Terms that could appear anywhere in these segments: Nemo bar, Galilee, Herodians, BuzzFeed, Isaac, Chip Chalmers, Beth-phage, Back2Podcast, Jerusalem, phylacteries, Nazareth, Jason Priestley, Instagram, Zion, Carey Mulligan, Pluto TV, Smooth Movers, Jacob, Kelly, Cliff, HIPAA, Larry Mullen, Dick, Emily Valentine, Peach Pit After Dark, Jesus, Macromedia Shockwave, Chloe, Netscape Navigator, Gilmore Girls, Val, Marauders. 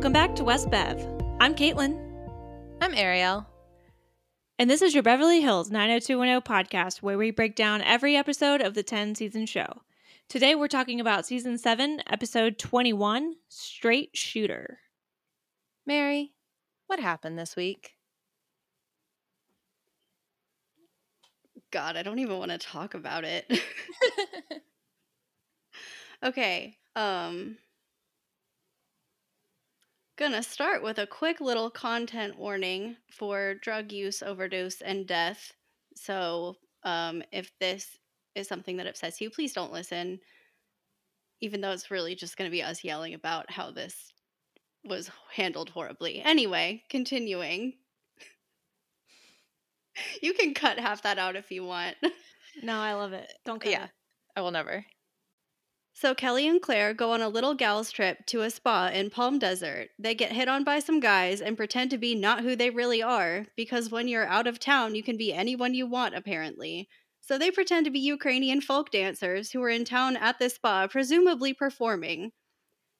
Welcome back to West Bev. I'm Caitlin. I'm Ariel. And this is your Beverly Hills 90210 podcast, where we break down every episode of the 10-season show. Today we're talking about Season 7, Episode 21, Straight Shooter. Mary, what happened this week? God, I don't even want to talk about it. Okay, gonna start with a quick little content warning for drug use, overdose, and death. So if this is something that upsets you, please don't listen, even though it's really just gonna be us yelling about how this was handled horribly. Anyway, continuing. You can cut half that out if you want. No, I love it. Don't cut it. I will never. So Kelly and Claire go on a little gals trip to a spa in Palm Desert. They get hit on by some guys and pretend to be not who they really are, because when you're out of town, you can be anyone you want, apparently. So they pretend to be Ukrainian folk dancers who are in town at the spa, presumably performing.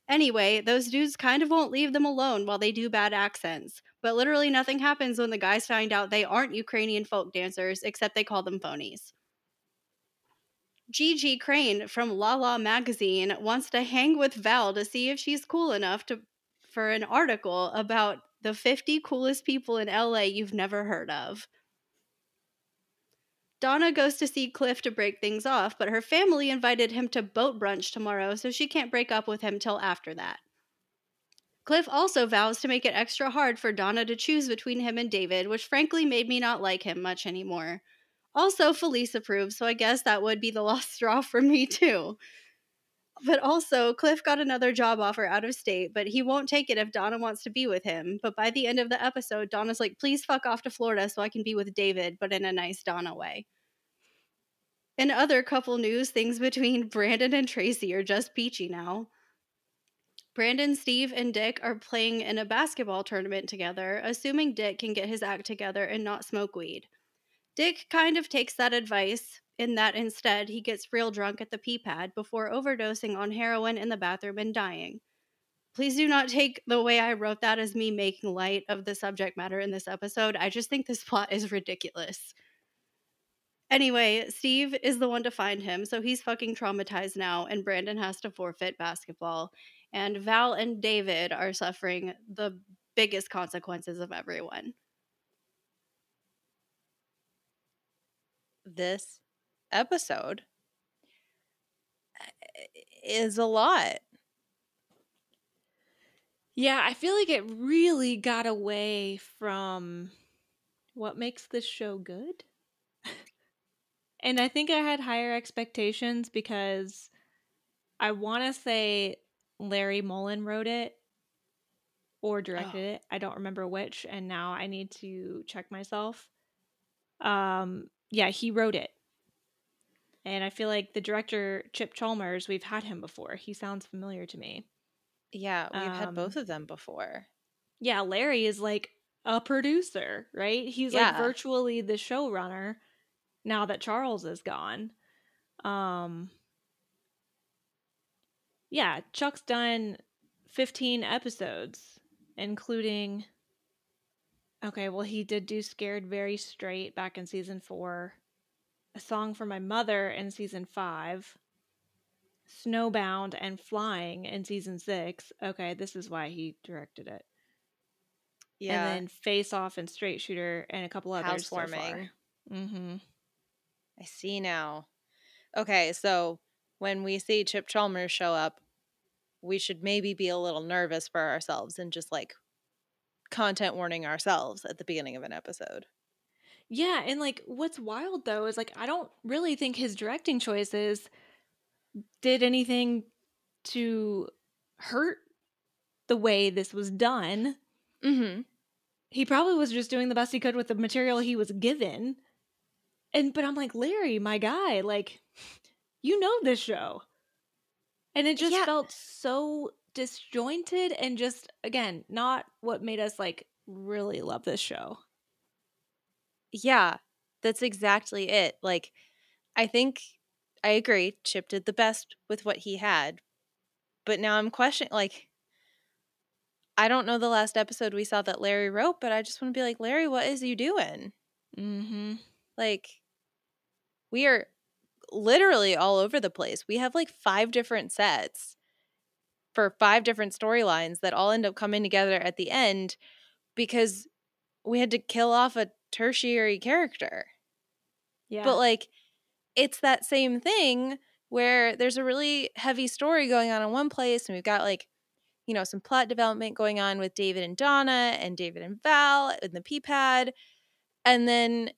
Anyway, those dudes kind of won't leave them alone while they do bad accents. But literally nothing happens when the guys find out they aren't Ukrainian folk dancers, except they call them phonies. Gigi Crane from La La Magazine wants to hang with Val to see if she's cool enough for an article about the 50 coolest people in LA you've never heard of. Donna goes to see Cliff to break things off, but her family invited him to boat brunch tomorrow, so she can't break up with him till after that. Cliff also vows to make it extra hard for Donna to choose between him and David, which frankly made me not like him much anymore. Also, Felice approved, so I guess that would be the last straw for me, too. But also, Cliff got another job offer out of state, but he won't take it if Donna wants to be with him. But by the end of the episode, Donna's like, please fuck off to Florida so I can be with David, but in a nice Donna way. In other couple news, things between Brandon and Tracy are just peachy now. Brandon, Steve, and Dick are playing in a basketball tournament together, assuming Dick can get his act together and not smoke weed. Dick kind of takes that advice, in that instead he gets real drunk at the P-pad before overdosing on heroin in the bathroom and dying. Please do not take the way I wrote that as me making light of the subject matter in this episode. I just think this plot is ridiculous. Anyway, Steve is the one to find him, so he's fucking traumatized now, and Brandon has to forfeit basketball. And Val and David are suffering the biggest consequences of everyone. This episode is a lot. Yeah, I feel like it really got away from what makes this show good. And I think I had higher expectations because I want to say Larry Mullen wrote it or directed it. I don't remember which, and now I need to check myself. Yeah, he wrote it. And I feel like the director, Chip Chalmers, we've had him before. He sounds familiar to me. Yeah, we've had both of them before. Yeah, Larry is like a producer, right? He's like virtually the showrunner now that Charles is gone. Yeah, Chuck's done 15 episodes, including... Okay, well, he did do Scared Very Straight back in Season 4. A Song for My Mother in Season 5. Snowbound and Flying in Season 6. Okay, this is why he directed it. Yeah. And then Face Off and Straight Shooter and a couple others so far. Mm-hmm. I see now. Okay, so when we see Chip Chalmers show up, we should maybe be a little nervous for ourselves and just like... content warning ourselves at the beginning of an episode. Yeah, and like what's wild though is like I don't really think his directing choices did anything to hurt the way this was done. Mm-hmm. He probably was just doing the best he could with the material he was given. But I'm like, Larry, my guy, like you know this show. And it just felt so disjointed and just again not what made us like really love this show. Yeah, that's exactly it. Like I think I agree, Chip did the best with what he had, but now I'm questioning like I don't know the last episode we saw that Larry wrote, but I just want to be like, Larry, what is you doing? Mm-hmm. Like, we are literally all over the place. We have like 5 different sets for 5 different storylines that all end up coming together at the end because we had to kill off a tertiary character. Yeah. But like, it's that same thing where there's a really heavy story going on in one place, and we've got like, you know, some plot development going on with David and Donna and David and Val in the P-pad. And then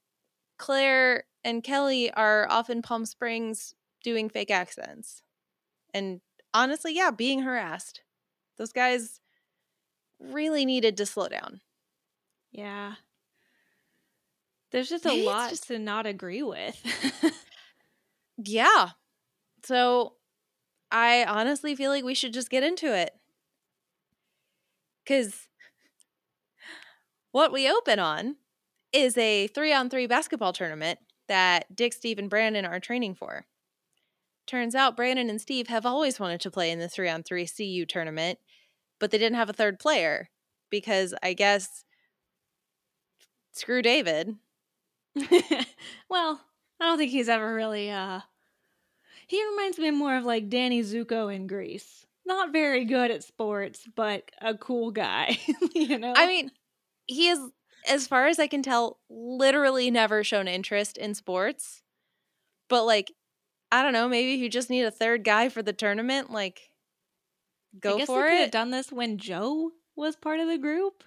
Claire and Kelly are off in Palm Springs doing fake accents. And honestly, yeah, being harassed. Those guys really needed to slow down. Yeah. There's just a lot to not agree with. Yeah. So I honestly feel like we should just get into it. Because what we open on is a 3-on-3 basketball tournament that Dick, Steve, and Brandon are training for. Turns out Brandon and Steve have always wanted to play in the 3-on-3 CU tournament, but they didn't have a third player because I guess screw David. Well, I don't think he's ever really he reminds me more of like Danny Zuko in Grease. Not very good at sports, but a cool guy. You know? I mean, he is, as far as I can tell, literally never shown interest in sports. But like, I don't know, maybe if you just need a third guy for the tournament, like, go for it. I guess they could have done this when Joe was part of the group.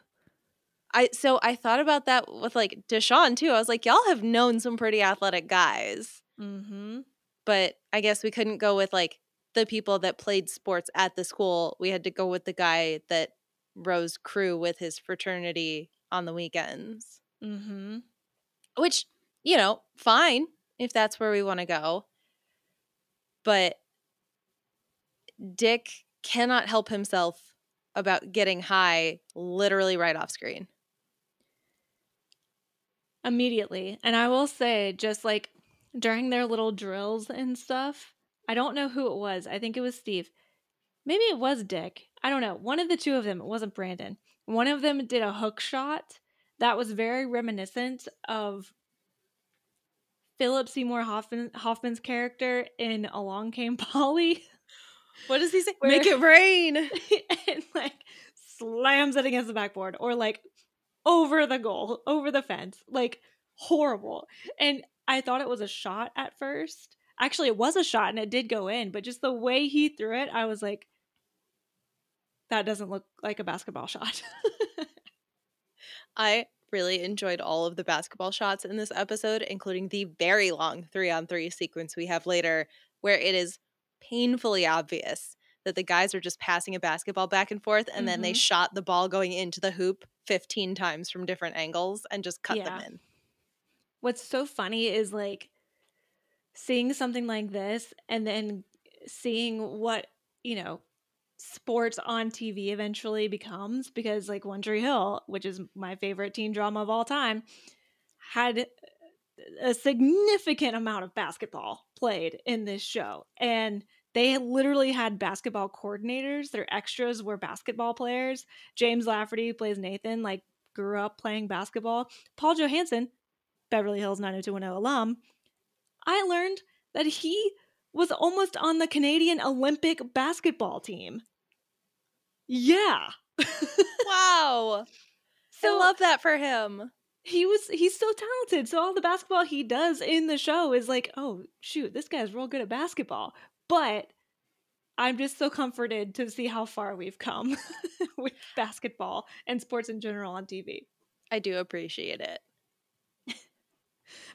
So I thought about that with like Deshaun too. I was like, y'all have known some pretty athletic guys. Mm-hmm. But I guess we couldn't go with like the people that played sports at the school. We had to go with the guy that rose crew with his fraternity on the weekends. Mm-hmm. Which, you know, fine if that's where we want to go. But Dick cannot help himself about getting high literally right off screen. Immediately. And I will say, just like during their little drills and stuff, I don't know who it was. I think it was Steve. Maybe it was Dick. I don't know. One of the two of them. It wasn't Brandon. One of them did a hook shot that was very reminiscent of Philip Seymour Hoffman's character in Along Came Polly. What does he say? Make it rain. And like slams it against the backboard or like over the goal, over the fence. Like horrible. And I thought it was a shot at first. Actually, it was a shot and it did go in, but just the way he threw it, I was like, that doesn't look like a basketball shot. I really enjoyed all of the basketball shots in this episode, including the very long 3-on-3 sequence we have later, where it is painfully obvious that the guys are just passing a basketball back and forth, and then they shot the ball going into the hoop 15 times from different angles and just cut them in. What's so funny is like, seeing something like this and then seeing what, you know, sports on TV eventually becomes, because like One Tree Hill, which is my favorite teen drama of all time, had a significant amount of basketball played in this show. And they literally had basketball coordinators. Their extras were basketball players. James Lafferty, who plays Nathan, like grew up playing basketball. Paul Johansson, Beverly Hills 90210 alum, I learned that he was almost on the Canadian Olympic basketball team. Yeah. Wow. So I love that for him. He's so talented. So all the basketball he does in the show is like, oh, shoot, this guy's real good at basketball. But I'm just so comforted to see how far we've come with basketball and sports in general on TV. I do appreciate it.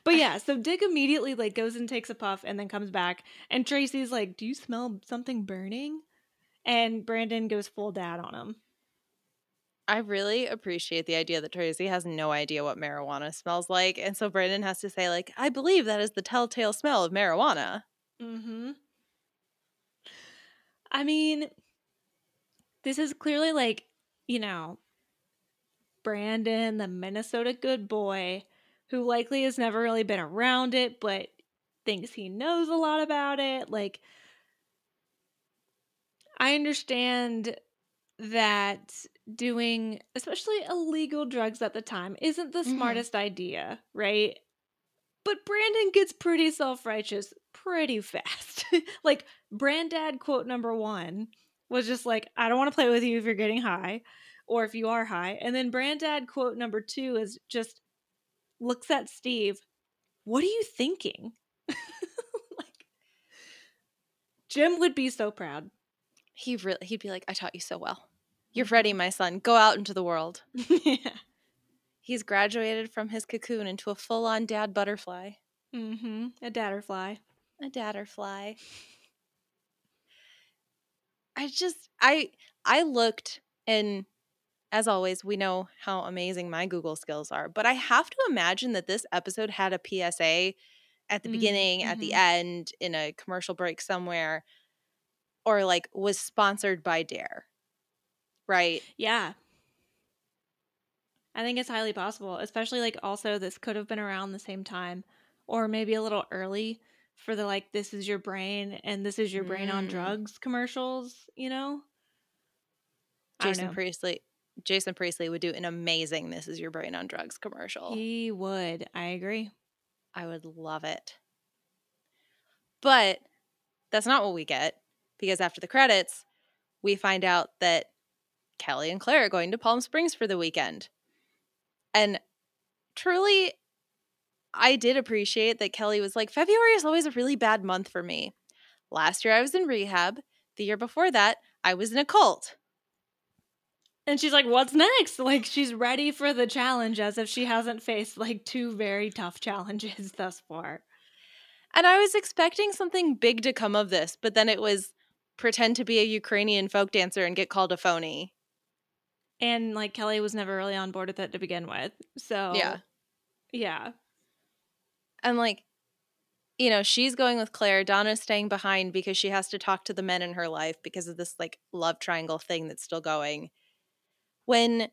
But yeah, so Dick immediately like goes and takes a puff and then comes back, and Tracy's like, do you smell something burning? And Brandon goes full dad on him. I really appreciate the idea that Tracy has no idea what marijuana smells like. And so Brandon has to say like, I believe that is the telltale smell of marijuana. Mm-hmm. I mean, this is clearly like, you know, Brandon, the Minnesota good boy, who likely has never really been around it, but thinks he knows a lot about it. Like, I understand that doing, especially illegal drugs at the time, isn't the smartest idea, right? But Brandon gets pretty self-righteous pretty fast. Like, Brandad quote number one was just like, I don't want to play with you if you're getting high or if you are high. And then Brandad quote number two is just looks at Steve, what are you thinking? Like, Jim would be so proud. He'd be like, I taught you so well. You're ready, my son. Go out into the world. Yeah. He's graduated from his cocoon into a full-on dad butterfly. Mm-hmm. A dadderfly. A dadderfly. I looked, and as always, we know how amazing my Google skills are, but I have to imagine that this episode had a PSA at the beginning, at the end, in a commercial break somewhere, or like was sponsored by Dare. Right. Yeah. I think it's highly possible, especially like also this could have been around the same time or maybe a little early for the like this is your brain and this is your brain on drugs commercials, you know? Jason Priestley would do an amazing this is your brain on drugs commercial. He would. I agree. I would love it. But that's not what we get, because after the credits, we find out that Kelly and Claire are going to Palm Springs for the weekend. And truly, I did appreciate that Kelly was like, February is always a really bad month for me. Last year I was in rehab. The year before that, I was in a cult. And she's like, what's next? Like, she's ready for the challenge, as if she hasn't faced like two very tough challenges thus far. And I was expecting something big to come of this, but then it was pretend to be a Ukrainian folk dancer and get called a phony. And, like, Kelly was never really on board with it to begin with. So, yeah. And, like, you know, she's going with Claire. Donna's staying behind because she has to talk to the men in her life because of this, like, love triangle thing that's still going. When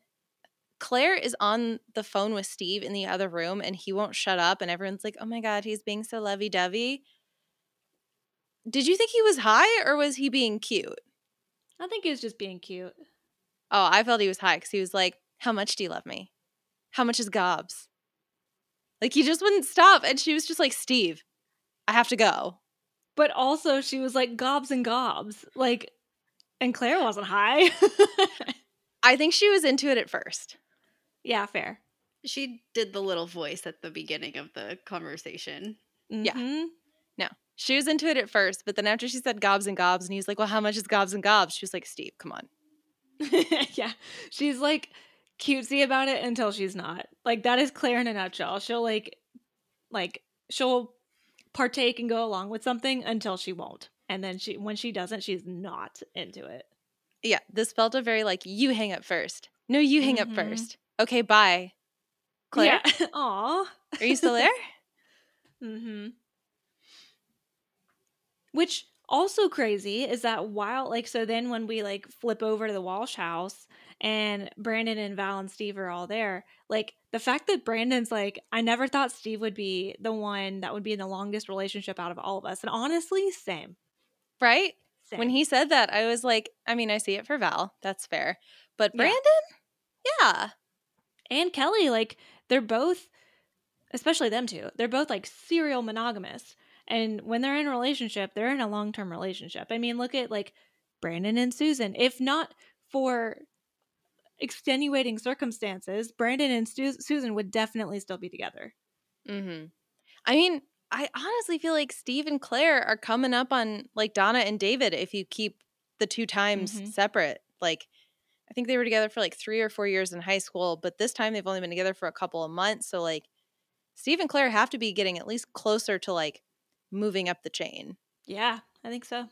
Claire is on the phone with Steve in the other room and he won't shut up and everyone's like, oh, my God, he's being so lovey-dovey. Did you think he was high or was he being cute? I think he was just being cute. Oh, I felt he was high because he was like, how much do you love me? How much is gobs? Like, he just wouldn't stop. And she was just like, Steve, I have to go. But also she was like, gobs and gobs. Like, and Claire wasn't high. I think she was into it at first. Yeah, fair. She did the little voice at the beginning of the conversation. Mm-hmm. Yeah. No. She was into it at first, but then after she said gobs and gobs, and he was like, well, how much is gobs and gobs? She was like, Steve, come on. Yeah. She's like cutesy about it until she's not. Like, that is Claire in a nutshell. She'll like she'll partake and go along with something until she won't. And then when she doesn't, she's not into it. Yeah. This felt a very like, you hang up first. No, you hang up first. Okay, bye. Claire. Yeah. Aw. Are you still there? Which also crazy is that while like, so then when we like flip over to the Walsh house and Brandon and Val and Steve are all there, like the fact that Brandon's like, I never thought Steve would be the one that would be in the longest relationship out of all of us. And honestly, same. Right? Same. When he said that, I was like, I mean, I see it for Val. That's fair. But Brandon? Yeah. And Kelly, like they're both, especially them two, they're both like serial monogamous. And when they're in a relationship, they're in a long-term relationship. I mean, look at, like, Brandon and Susan. If not for extenuating circumstances, Brandon and Susan would definitely still be together. Mm-hmm. I mean, I honestly feel like Steve and Claire are coming up on, like, Donna and David if you keep the two times separate. Like, I think they were together for, like, 3 or 4 years in high school, but this time they've only been together for a couple of months. So, like, Steve and Claire have to be getting at least closer to, like, moving up the chain. Yeah, I think so.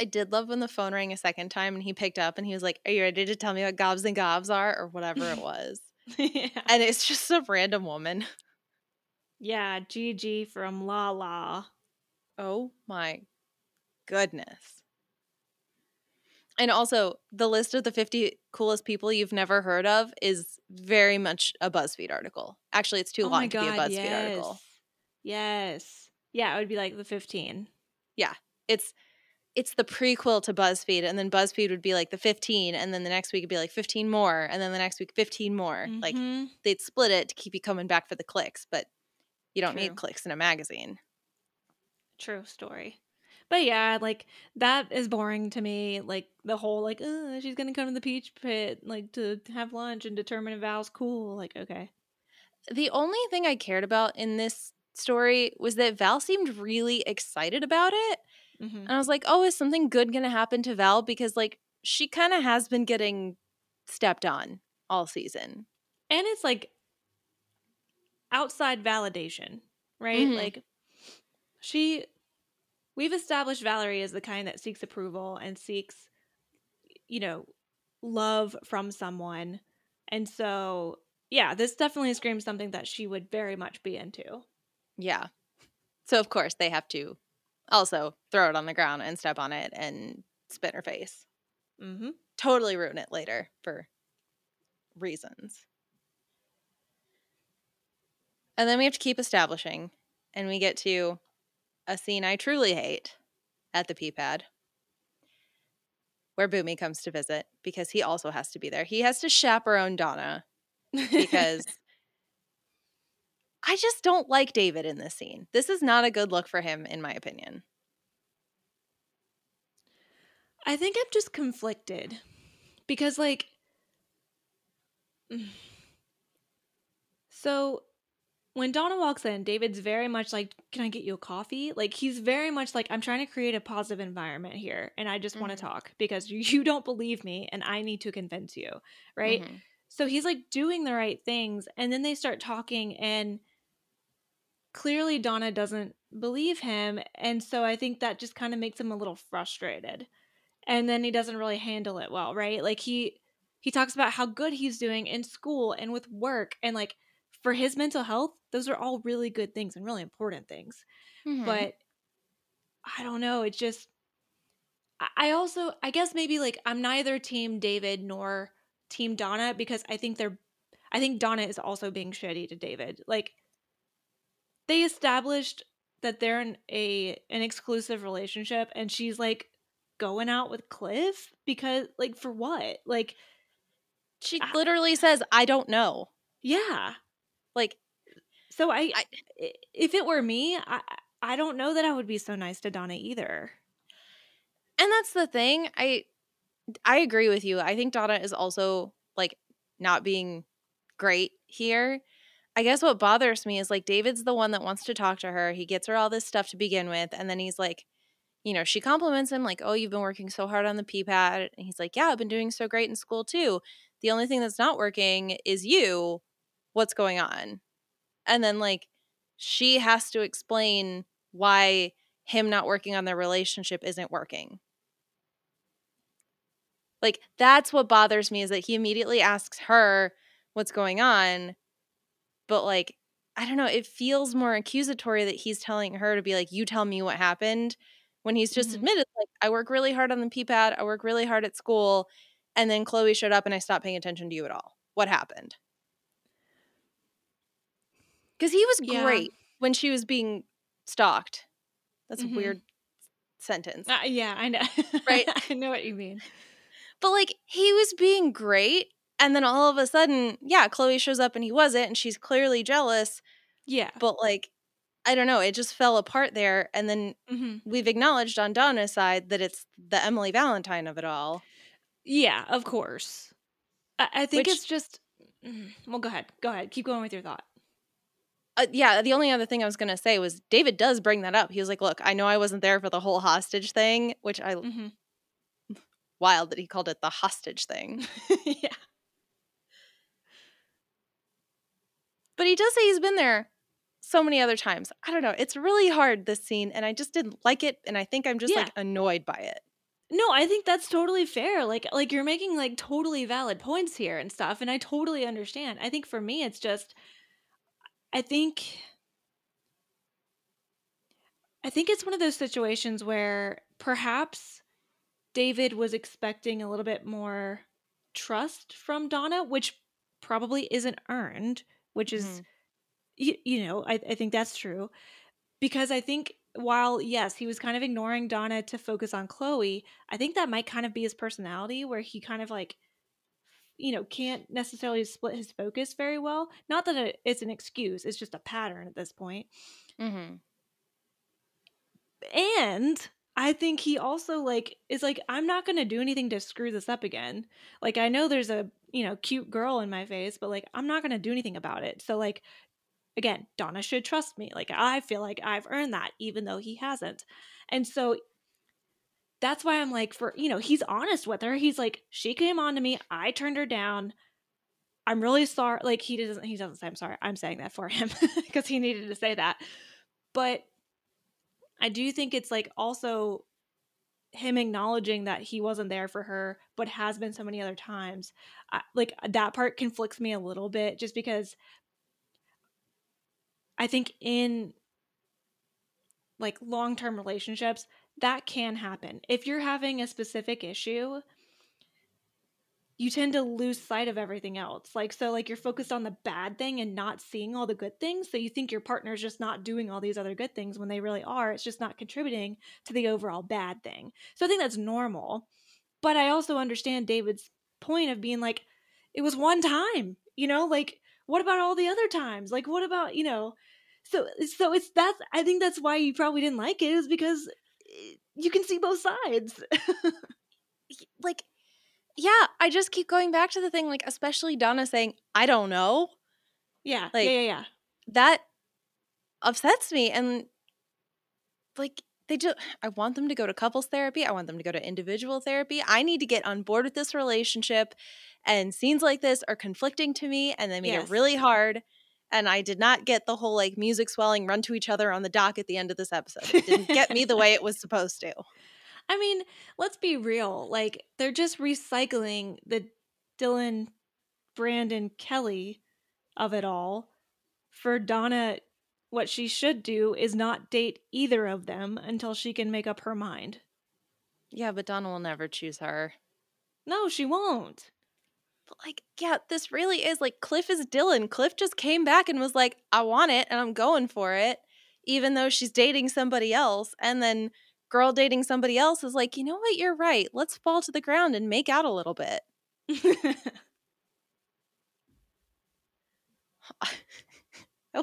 I did love when the phone rang a second time and he picked up and he was like, are you ready to tell me what gobs and gobs are? Or whatever it was. Yeah. And it's just some random woman. Yeah, Gigi from La La. Oh my goodness. And also, the list of the 50 coolest people you've never heard of is very much a BuzzFeed article. Actually, it's too long to be a BuzzFeed article. Yes. Yeah, it would be like the 15. Yeah. It's it's the prequel to BuzzFeed, and then BuzzFeed would be like the 15, and then the next week it'd be like 15 more, and then the next week 15 more. Mm-hmm. Like they'd split it to keep you coming back for the clicks, but you don't need clicks in a magazine. True story. But yeah, like that is boring to me. Like the whole like, oh, she's gonna come to the Peach Pit like to have lunch and determine if Val's cool. Like, okay. The only thing I cared about in this story was that Val seemed really excited about it. Mm-hmm. And I was like, oh, is something good going to happen to Val? Because, like, she kind of has been getting stepped on all season. And it's, like, outside validation, right? Mm-hmm. Like, we've established Valerie as the kind that seeks approval and seeks, you know, love from someone. And so, yeah, this definitely screams something that she would very much be into. Yeah. So, of course, they have to also throw it on the ground and step on it and spit her face. Mm-hmm. Totally ruin it later for reasons. And then we have to keep establishing, and we get to a scene I truly hate at the P-Pad where Boomy comes to visit because he also has to be there. He has to chaperone Donna because – I just don't like David in this scene. This is not a good look for him, in my opinion. I think I'm just conflicted because, like, so when Donna walks in, David's very much like, can I get you a coffee? Like, he's very much like, I'm trying to create a positive environment here, and I just want to talk because you don't believe me and I need to convince you, right? Mm-hmm. So he's, like, doing the right things, and then they start talking, and clearly Donna doesn't believe him, and so I think that just kind of makes him a little frustrated. And then he doesn't really handle it well, right? Like, he talks about how good he's doing in school and with work, and, like, for his mental health, those are all really good things and really important things. Mm-hmm. But I don't know. It's just – I guess maybe, like, I'm neither Team David nor – Team Donna because I think Donna is also being shitty to David. Like, they established that they're in an exclusive relationship, and she's like going out with Cliff because, like, for what? Like, she literally says, I don't know. Yeah. Like, so I if it were me, I don't know that I would be so nice to Donna either. And that's the thing. I agree with you. I think Donna is also, like, not being great here. I guess what bothers me is, like, David's the one that wants to talk to her. He gets her all this stuff to begin with, and then he's like, you know, she compliments him, like, oh, you've been working so hard on the P-Pad. And he's like, yeah, I've been doing so great in school too. The only thing that's not working is you. What's going on? And then, like, she has to explain why him not working on their relationship isn't working. Like, that's what bothers me is that he immediately asks her what's going on. But, like, I don't know. It feels more accusatory that he's telling her to be like, you tell me what happened, when he's just admitted, like, I work really hard on the P-Pad. I work really hard at school. And then Chloe showed up and I stopped paying attention to you at all. What happened? Because he was great when she was being stalked. That's a weird sentence. Yeah, I know. Right? I know what you mean. But, like, he was being great, and then all of a sudden, yeah, Chloe shows up and he wasn't, and she's clearly jealous. Yeah. But, like, I don't know. It just fell apart there, and then we've acknowledged on Donna's side that it's the Emily Valentine of it all. Yeah, of course. I think it's just – well, go ahead. Go ahead. Keep going with your thought. Yeah, the only other thing I was going to say was David does bring that up. He was like, look, I know I wasn't there for the whole hostage thing, which I – wild that he called it the hostage thing. Yeah. But he does say he's been there so many other times. I don't know. It's really hard, this scene, and I just didn't like it, and I think I'm just, like, annoyed by it. No, I think that's totally fair. Like you're making, like, totally valid points here and stuff, and I totally understand. I think for me it's just I think it's one of those situations where perhaps David was expecting a little bit more trust from Donna, which probably isn't earned, which is, you know, I think that's true. Because I think while, yes, he was kind of ignoring Donna to focus on Chloe, I think that might kind of be his personality where he kind of like, you know, can't necessarily split his focus very well. Not that it's an excuse. It's just a pattern at this point. Mm-hmm. And I think he also like is like, I'm not going to do anything to screw this up again. Like, I know there's a, you know, cute girl in my face, but like, I'm not going to do anything about it. So like, again, Donna should trust me. Like, I feel like I've earned that, even though he hasn't. And so that's why I'm like, for, you know, he's honest with her. He's like, she came on to me. I turned her down. I'm really sorry. Like, he doesn't say I'm sorry. I'm saying that for him because he needed to say that. But I do think it's like also him acknowledging that he wasn't there for her, but has been so many other times. Like that part conflicts me a little bit just because I think in like long-term relationships, that can happen. If you're having a specific issue, you tend to lose sight of everything else. Like, so like you're focused on the bad thing and not seeing all the good things. So you think your partner's just not doing all these other good things when they really are. It's just not contributing to the overall bad thing. So I think that's normal. But I also understand David's point of being like, it was one time, you know, like what about all the other times? Like, what about, you know, so it's that's, I think that's why you probably didn't like it, is because you can see both sides. Like, yeah, I just keep going back to the thing, like, especially Donna saying, I don't know. Yeah. Like, yeah. That upsets me. And like, I want them to go to couples therapy. I want them to go to individual therapy. I need to get on board with this relationship. And scenes like this are conflicting to me, and they made it really hard. And I did not get the whole like music swelling, run to each other on the dock at the end of this episode. It didn't get me the way it was supposed to. I mean, let's be real. Like, they're just recycling the Dylan, Brandon, Kelly of it all. For Donna, what she should do is not date either of them until she can make up her mind. Yeah, but Donna will never choose her. No, she won't. Like, yeah, this really is like Cliff is Dylan. Cliff just came back and was like, I want it and I'm going for it, even though she's dating somebody else. And then girl dating somebody else is like, you know what? You're right. Let's fall to the ground and make out a little bit. I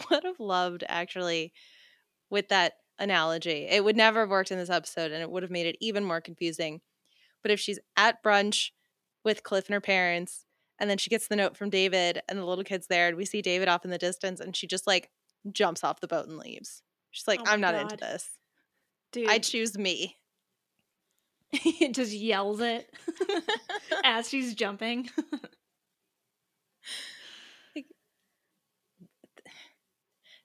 would have loved, actually, with that analogy. It would never have worked in this episode, and it would have made it even more confusing. But if she's at brunch with Cliff and her parents, and then she gets the note from David, and the little kid's there, and we see David off in the distance, and she just, like, jumps off the boat and leaves. She's like, I'm not into this. Dude. I choose me. Just yells it as she's jumping.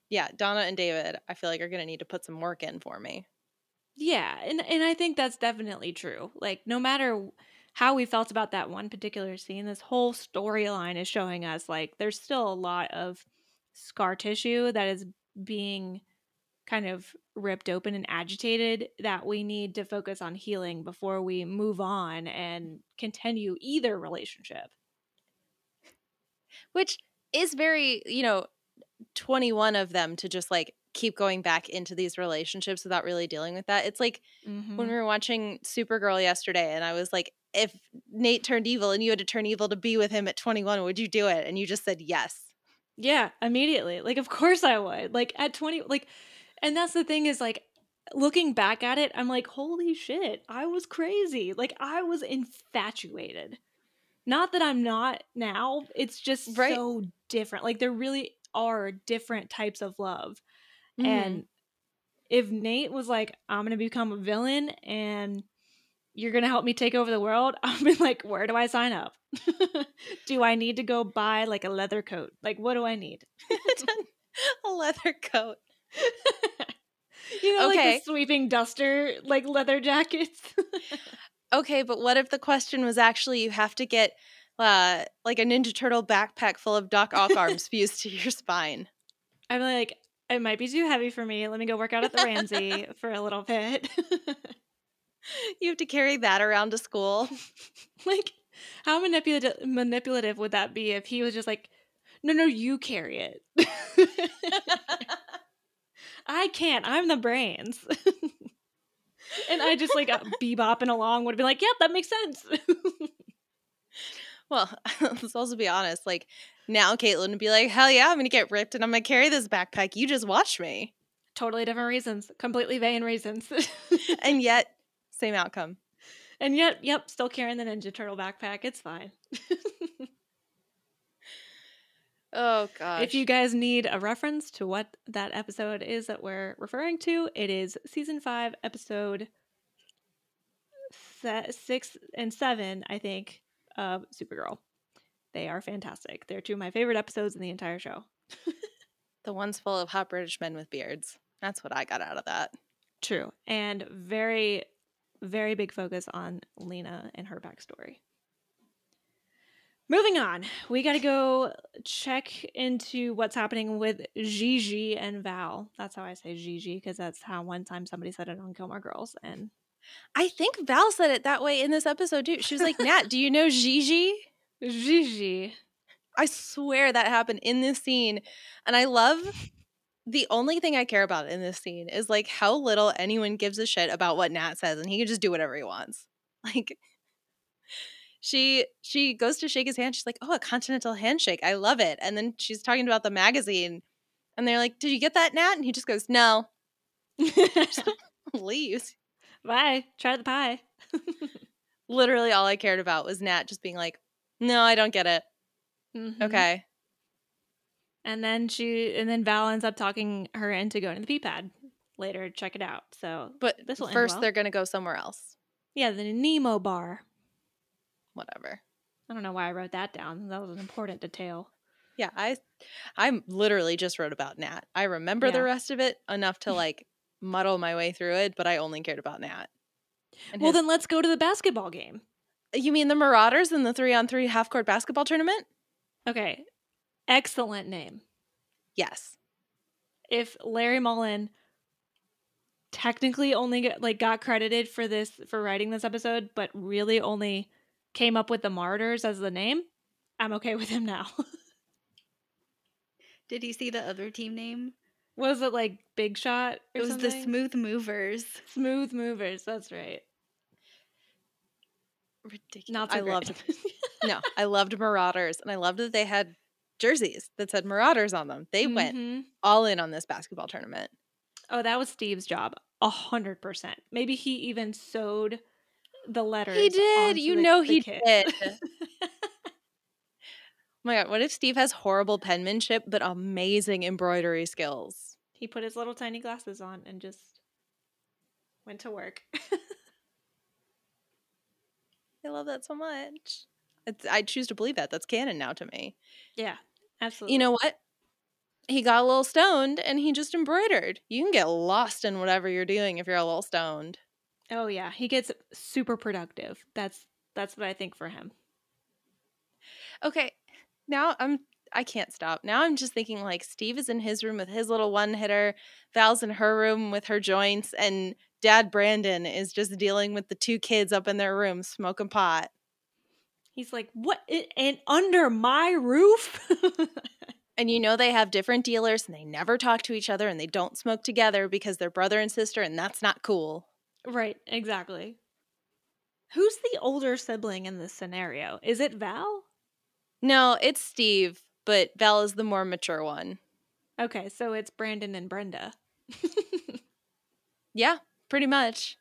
Yeah, Donna and David, I feel like, are going to need to put some work in for me. Yeah, and I think that's definitely true. Like, no matter how we felt about that one particular scene, this whole storyline is showing us, like, there's still a lot of scar tissue that is being kind of ripped open and agitated that we need to focus on healing before we move on and continue either relationship. Which is very, you know, 21 of them to just, like, keep going back into these relationships without really dealing with that. It's like when we were watching Supergirl yesterday, and I was like, if Nate turned evil and you had to turn evil to be with him at 21, would you do it? And you just said yes. Yeah, immediately. Like, of course I would. Like, at 20, like, and that's the thing is, like, looking back at it, I'm like, holy shit, I was crazy. Like, I was infatuated. Not that I'm not now. It's just so different. Like, there really are different types of love. Mm-hmm. And if Nate was like, I'm going to become a villain and you're going to help me take over the world, I've been like, where do I sign up? Do I need to go buy like a leather coat? Like, what do I need? A leather coat. You know, okay. Like the sweeping duster, like leather jackets. Okay, but what if the question was actually you have to get like a Ninja Turtle backpack full of Doc Ock arms fused to your spine? I'm like, it might be too heavy for me. Let me go work out at the Ramsey for a little bit. You have to carry that around to school. Like, how manipulative would that be if he was just like, no, you carry it. I I can't. I'm the brains. And I just like bebopping along would have been like, yep, that makes sense. Well, let's also be honest. Like now Caitlin would be like, hell yeah, I'm going to get ripped and I'm going to carry this backpack. You just watched me. Totally different reasons. Completely vain reasons. And yet, same outcome. And yet, yep, still carrying the Ninja Turtle backpack. It's fine. Oh, gosh. If you guys need a reference to what that episode is that we're referring to, it is season 5, episode 6 and 7, I think, of Supergirl. They are fantastic. They're two of my favorite episodes in the entire show. The one's full of hot British men with beards. That's what I got out of that. True. And very, very big focus on Lena and her backstory. Moving on, we got to go check into what's happening with Gigi and Val. That's how I say Gigi, because that's how one time somebody said it on Gilmore Girls. And I think Val said it that way in this episode, too. She was like, Nat, do you know Gigi? Gigi. I swear that happened in this scene. And I love the only thing I care about in this scene is like how little anyone gives a shit about what Nat says. And he can just do whatever he wants. Like, She goes to shake his hand. She's like, oh, a continental handshake. I love it. And then she's talking about the magazine. And they're like, did you get that, Nat? And he just goes, no. Leaves. Bye. Try the pie. Literally all I cared about was Nat just being like, no, I don't get it. Mm-hmm. Okay. And then Val ends up talking her into going to the P-pad. Later, check it out. So, but this will first, well, they're going to go somewhere else. Yeah, the Nemo bar. Whatever. I don't know why I wrote that down. That was an important detail. Yeah, I literally just wrote about Nat. I remember the rest of it enough to like muddle my way through it, but I only cared about Nat. And well, then let's go to the basketball game. You mean the Marauders and the 3-on-3 half-court basketball tournament? Okay. Excellent name. Yes. If Larry Mullen technically only got credited for writing this episode, but really only came up with the Marauders as the name, I'm okay with him now. Did you see the other team name? Was it like Big Shot or something? It was the Smooth Movers. Smooth Movers, that's right. Ridiculous. Not so I loved No, I loved Marauders, and I loved that they had jerseys that said Marauders on them. They went all in on this basketball tournament. Oh, that was Steve's job, 100%. Maybe he even sewed the letters. He did. He did. Oh my God. What if Steve has horrible penmanship, but amazing embroidery skills? He put his little tiny glasses on and just went to work. I love that so much. I choose to believe that. That's canon now to me. Yeah, absolutely. You know what? He got a little stoned and he just embroidered. You can get lost in whatever you're doing if you're a little stoned. Oh, yeah. He gets super productive. That's what I think for him. Okay. Now I can't stop. Now I'm just thinking like Steve is in his room with his little one-hitter. Val's in her room with her joints. And Dad Brandon is just dealing with the two kids up in their room smoking pot. He's like, what? And under my roof? And you know they have different dealers and they never talk to each other and they don't smoke together because they're brother and sister and that's not cool. Right, exactly. Who's the older sibling in this scenario? Is it Val? No, it's Steve, but Val is the more mature one. Okay, so it's Brandon and Brenda. Yeah, pretty much.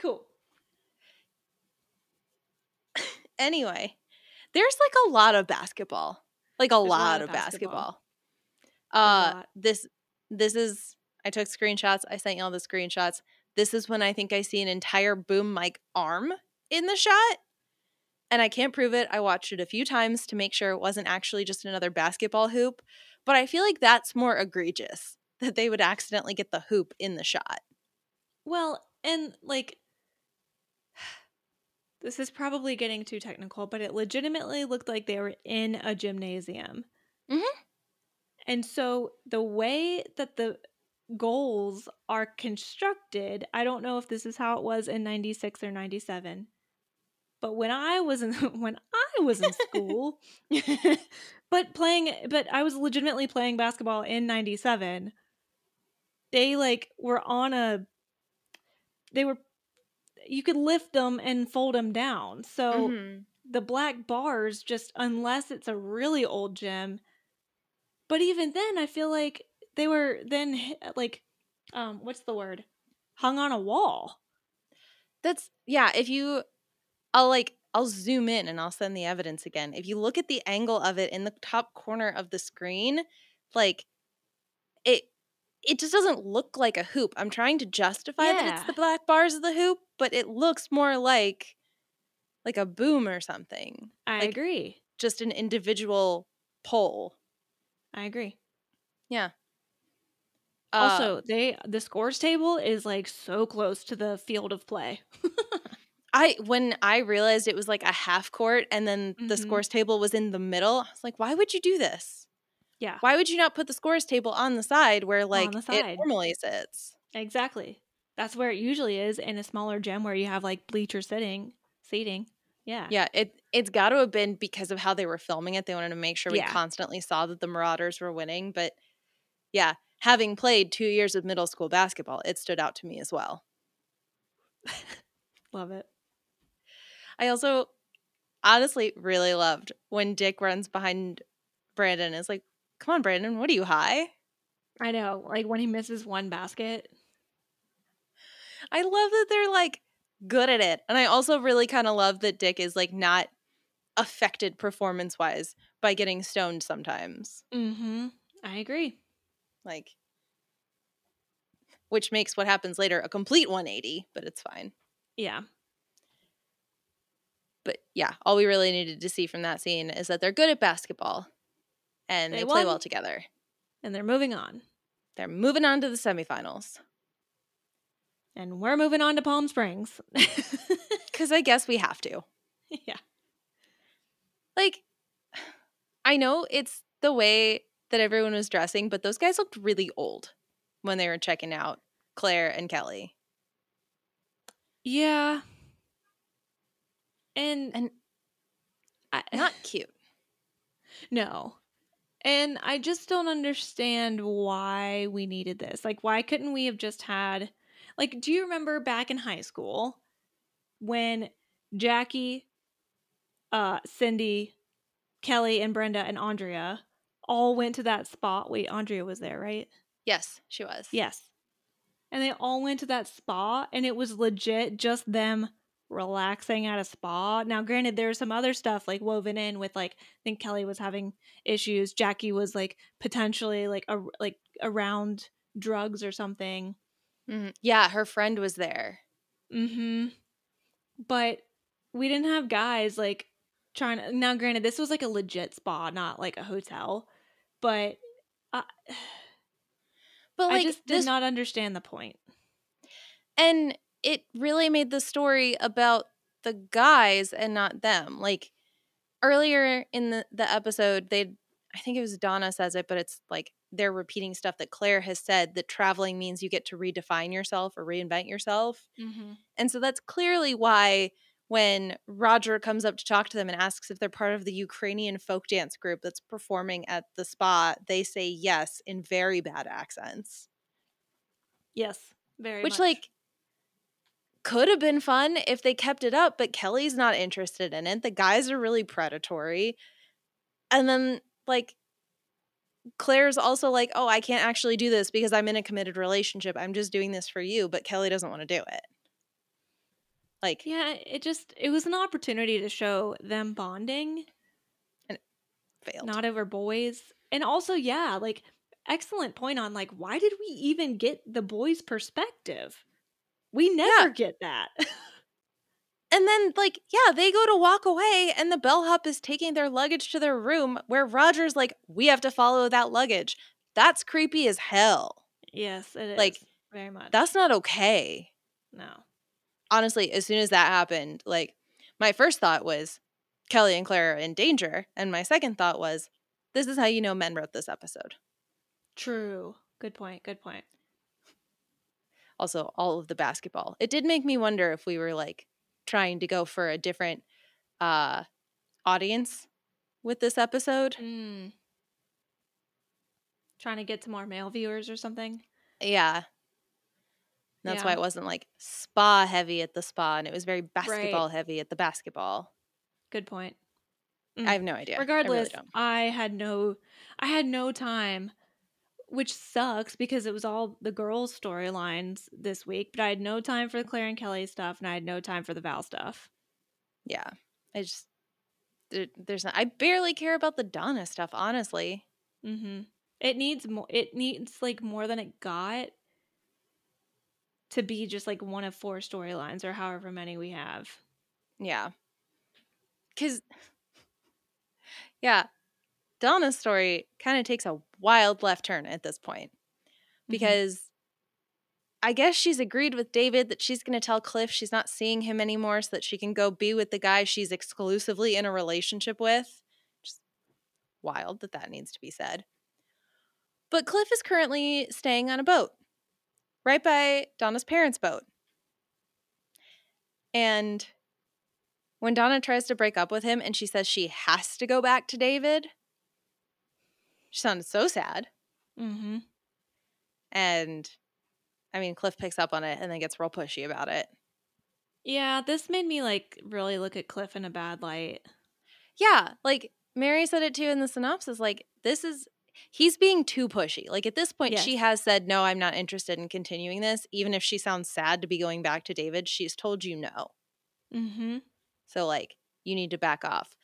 Cool. Anyway, there's like a lot of basketball. Like a lot of basketball. This is, I took screenshots. I sent you all the screenshots. This is when I think I see an entire boom mic arm in the shot. And I can't prove it. I watched it a few times to make sure it wasn't actually just another basketball hoop. But I feel like that's more egregious, that they would accidentally get the hoop in the shot. Well, and like, this is probably getting too technical, but it legitimately looked like they were in a gymnasium. Mm-hmm. And so the way that the goals are constructed, I don't know if this is how it was in 96 or 97, but when I was in school, but I was legitimately playing basketball in 97, they like were on a, they were, you could lift them and fold them down. So the black bars just, unless it's a really old gym, but even then I feel like they were then like, what's the word? Hung on a wall. That's, yeah, if you, I'll zoom in and I'll send the evidence again. If you look at the angle of it in the top corner of the screen, like it just doesn't look like a hoop. I'm trying to justify that it's the black bars of the hoop, but it looks more like a boom or something. I agree. Just an individual pole. I agree. Yeah. Also, the scores table is like so close to the field of play. When I realized it was like a half court and then the scores table was in the middle, I was like, why would you do this? Yeah. Why would you not put the scores table on the side where like it normally sits? Exactly. That's where it usually is in a smaller gym where you have like bleacher seating. Yeah. Yeah. It's got to have been because of how they were filming it. They wanted to make sure we constantly saw that the Marauders were winning. But yeah, having played 2 years of middle school basketball, it stood out to me as well. Love it. I also honestly really loved when Dick runs behind Brandon and is like, come on, Brandon, what are you high? I know. Like when he misses one basket. I love that they're like good at it. And I also really kind of love that Dick is like not affected performance-wise by getting stoned sometimes. Mm-hmm. I agree. Like, which makes what happens later a complete 180, but it's fine. Yeah. But yeah, all we really needed to see from that scene is that they're good at basketball. And they play well together. And they're moving on. They're moving on to the semifinals. And we're moving on to Palm Springs. Because I guess we have to. Yeah. Like, I know it's the way that everyone was dressing, but those guys looked really old when they were checking out, Claire and Kelly. Yeah. And not cute. No. And I just don't understand why we needed this. Like, why couldn't we have just had, like, do you remember back in high school when Jackie, Cindy, Kelly, and Brenda and Andrea all went to that spot? Wait, Andrea was there, right? Yes, she was. Yes. And they all went to that spa, and it was legit just them relaxing at a spa. Now, granted, there's some other stuff like woven in with like, I think Kelly was having issues. Jackie was like potentially like around drugs or something. Mm-hmm. Yeah, her friend was there. Mm-hmm. But we didn't have guys like trying to. Now, granted, this was like a legit spa, not like a hotel. But like, I just did not understand the point. And it really made the story about the guys and not them. Like, earlier in the episode, I think it was Donna says it, but it's like they're repeating stuff that Claire has said, that traveling means you get to redefine yourself or reinvent yourself. Mm-hmm. And so that's clearly why when Roger comes up to talk to them and asks if they're part of the Ukrainian folk dance group that's performing at the spa, they say yes in very bad accents. Yes, very much. Which, like, could have been fun if they kept it up, but Kelly's not interested in it. The guys are really predatory. And then, like, Claire's also like, oh, I can't actually do this because I'm in a committed relationship. I'm just doing this for you. But Kelly doesn't want to do it. Like, yeah, it was an opportunity to show them bonding. And it failed. Not over boys. And also, yeah, like, excellent point on, like, why did we even get the boys' perspective? We never get that. And then, like, yeah, they go to walk away and the bellhop is taking their luggage to their room where Roger's like, we have to follow that luggage. That's creepy as hell. Yes, it is. Like, very much. That's not okay. No. Honestly, as soon as that happened, like, my first thought was Kelly and Claire are in danger. And my second thought was, this is how you know men wrote this episode. True. Good point. Also, all of the basketball. It did make me wonder if we were, like, trying to go for a different audience with this episode. Trying to get some more male viewers or something? Yeah. That's why it wasn't like spa heavy at the spa, and it was very basketball heavy at the basketball. Good point. Mm. I have no idea. Regardless, I had no time, which sucks because it was all the girls' storylines this week, but I had no time for the Claire and Kelly stuff, and I had no time for the Val stuff. Yeah. I just I barely care about the Donna stuff, honestly. Mm-hmm. It needs more than it got. To be just like one of four storylines or however many we have. Yeah. Because, yeah, Donna's story kind of takes a wild left turn at this point. Because I guess she's agreed with David that she's going to tell Cliff she's not seeing him anymore so that she can go be with the guy she's exclusively in a relationship with. Just wild that needs to be said. But Cliff is currently staying on a boat. Right by Donna's parents' boat. And when Donna tries to break up with him and she says she has to go back to David, she sounded so sad. Mm-hmm. And, I mean, Cliff picks up on it and then gets real pushy about it. Yeah, this made me, really look at Cliff in a bad light. Yeah, Mary said it, too, in the synopsis. This is... He's being too pushy. At this point, yes. She has said, no, I'm not interested in continuing this. Even if she sounds sad to be going back to David, she's told you no. Mm-hmm. So, you need to back off.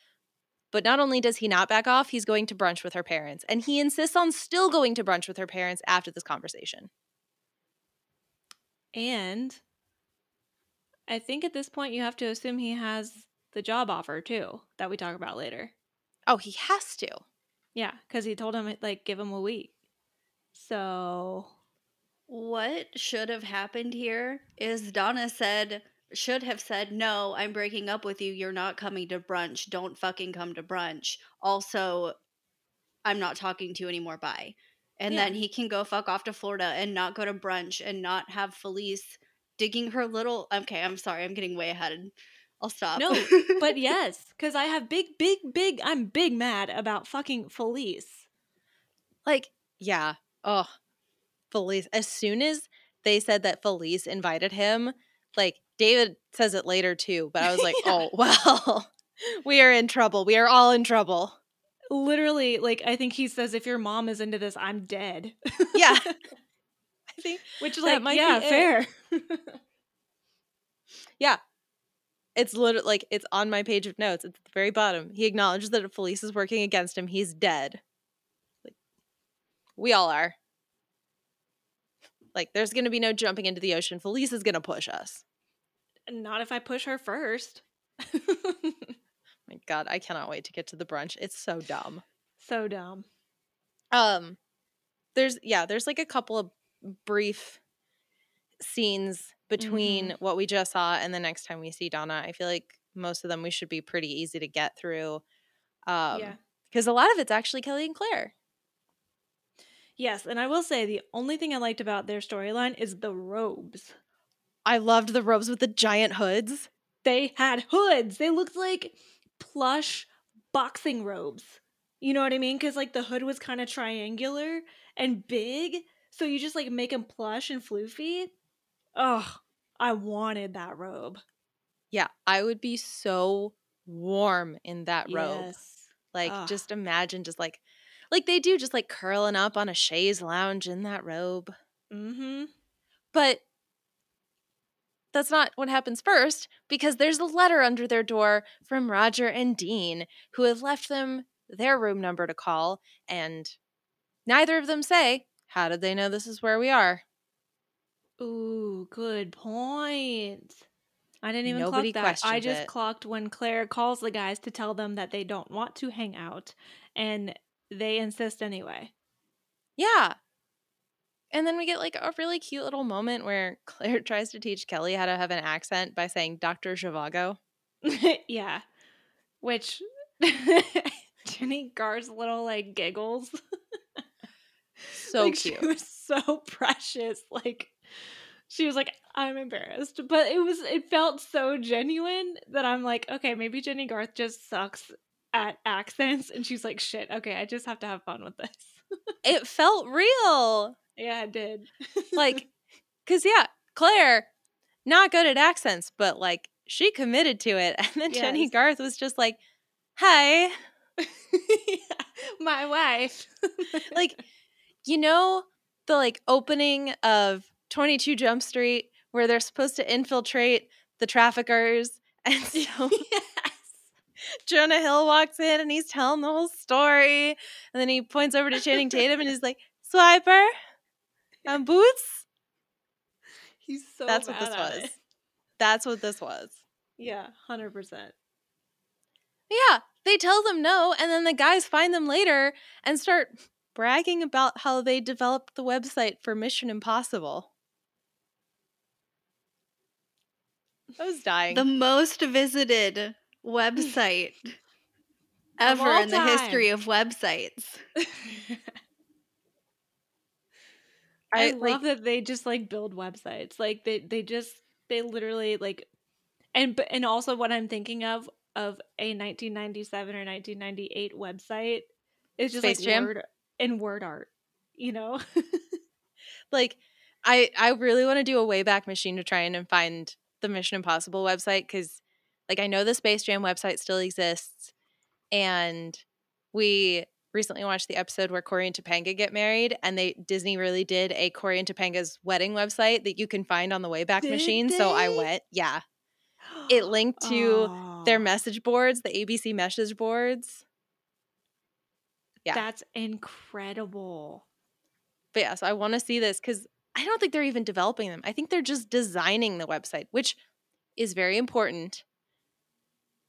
But not only does he not back off, he's going to brunch with her parents. And he insists on still going to brunch with her parents after this conversation. And I think at this point you have to assume he has the job offer, too, that we talk about later. Oh, he has to. Yeah, because he told him, give him a week. So what should have happened here is Donna should have said, no, I'm breaking up with you. You're not coming to brunch. Don't fucking come to brunch. Also, I'm not talking to you anymore. Bye. And then he can go fuck off to Florida and not go to brunch and not have Felice digging her little. Okay, I'm sorry. I'm getting way ahead. I'll stop. No, but yes, because I have I'm big mad about fucking Felice. Yeah. Oh, Felice. As soon as they said that Felice invited him, David says it later too, but I was yeah. Oh, well, we are in trouble. We are all in trouble. Literally, I think he says, if your mom is into this, I'm dead. Yeah. I think, which that might be fair. Yeah. It's literally, it's on my page of notes. It's at the very bottom. He acknowledges that if Felice is working against him, he's dead. We all are. There's going to be no jumping into the ocean. Felice is going to push us. Not if I push her first. My God, I cannot wait to get to the brunch. It's so dumb. So dumb. There's a couple of brief scenes between what we just saw and the next time we see Donna. I feel most of them we should be pretty easy to get through. Because a lot of it's actually Kelly and Claire. Yes, and I will say the only thing I liked about their storyline is the robes. I loved the robes with the giant hoods. They had hoods. They looked like plush boxing robes. You know what I mean? Because the hood was kind of triangular and big. So you just make them plush and floofy. Oh, I wanted that robe. Yeah, I would be so warm in that robe. Yes. Just imagine just they do just curling up on a chaise lounge in that robe. Mm-hmm. But that's not what happens first, because there's a letter under their door from Roger and Dean, who have left them their room number to call, and neither of them say, how did they know this is where we are? Ooh, good point. I didn't even Nobody clock that. I just clocked when Claire calls the guys to tell them that they don't want to hang out, and they insist anyway. Yeah. And then we get a really cute little moment where Claire tries to teach Kelly how to have an accent by saying Dr. Zhivago. Yeah. Which Jenny Gar's little giggles. So cute. She was so precious. She was I'm embarrassed. But it felt so genuine that I'm okay, maybe Jenny Garth just sucks at accents. And she's shit, okay, I just have to have fun with this. It felt real. Yeah, it did. Like, because, yeah, Claire, not good at accents, but, like, she committed to it. And then yes. Jenny Garth was just like, hi. My wife. Like, you know, the, like, opening of 22 Jump Street where they're supposed to infiltrate the traffickers. And so yes. Jonah Hill walks in and he's telling the whole story. And then he points over to Channing Tatum and he's like, Swiper and Boots. He's so that's what this was. It. That's what this was. Yeah, 100%. Yeah, they tell them no, and then the guys find them later and start bragging about how they developed the website for Mission Impossible. I was dying. The most visited website ever in the history of websites. I love that they just, like, build websites. Like, they literally, like, and also what I'm thinking of a 1997 or 1998 website is just, Space like, Jam. Word art, you know? Like, I really want to do a Wayback Machine to try and find the Mission Impossible website because, like, I know the Space Jam website still exists, and we recently watched the episode where Corey and Topanga get married, and Disney really did a Corey and Topanga's wedding website that you can find on the Wayback Machine. They? So I went, yeah. It linked to their message boards, the ABC message boards. Yeah. That's incredible. But yeah, so I want to see this because I don't think they're even developing them. I think they're just designing the website, which is very important.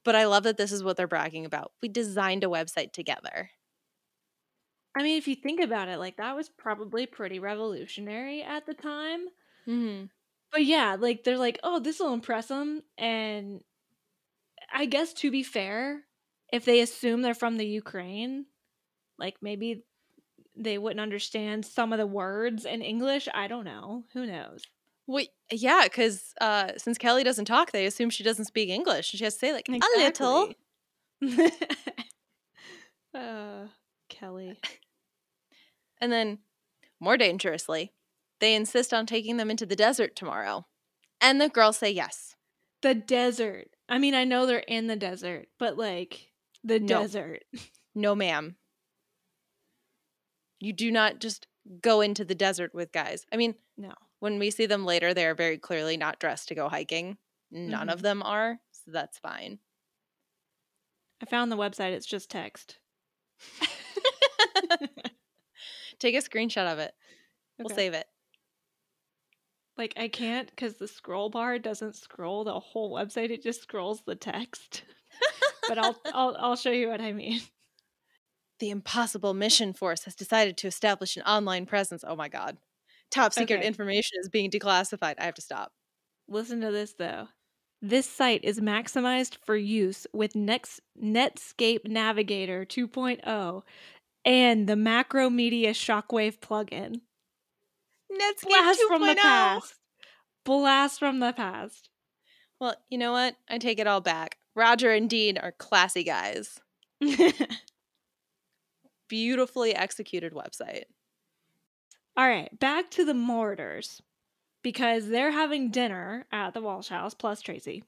But I love that this is what they're bragging about. We designed a website together. I mean, if you think about it, like, that was probably pretty revolutionary at the time. Mm-hmm. But yeah, like, they're like, oh, this will impress them. And I guess, to be fair, if they assume they're from the Ukraine, like, maybe they wouldn't understand some of the words in English. I don't know. Who knows? Well, yeah, because since Kelly doesn't talk, they assume she doesn't speak English. She has to say, like, exactly. A little. Kelly. And then, more dangerously, they insist on taking them into the desert tomorrow. And the girls say yes. The desert. I mean, I know they're in the desert, but, like, desert. No, ma'am. You do not just go into the desert with guys. I mean, no. When we see them later, they are very clearly not dressed to go hiking. None of them are, so that's fine. I found the website. It's just text. Take a screenshot of it. We'll save it. Like, I can't because the scroll bar doesn't scroll the whole website. It just scrolls the text. But I'll show you what I mean. The Impossible Mission Force has decided to establish an online presence. Oh my God. Top secret information is being declassified. I have to stop. Listen to this though. This site is maximized for use with Netscape Navigator 2.0 and the Macromedia Shockwave plugin. Netscape Blast 2.0. From the past. Blast from the past. Well, you know what? I take it all back. Roger and Dean are classy guys. Beautifully executed website. All right, back to the Marauders. Because they're having dinner at the Walsh house, plus Tracy.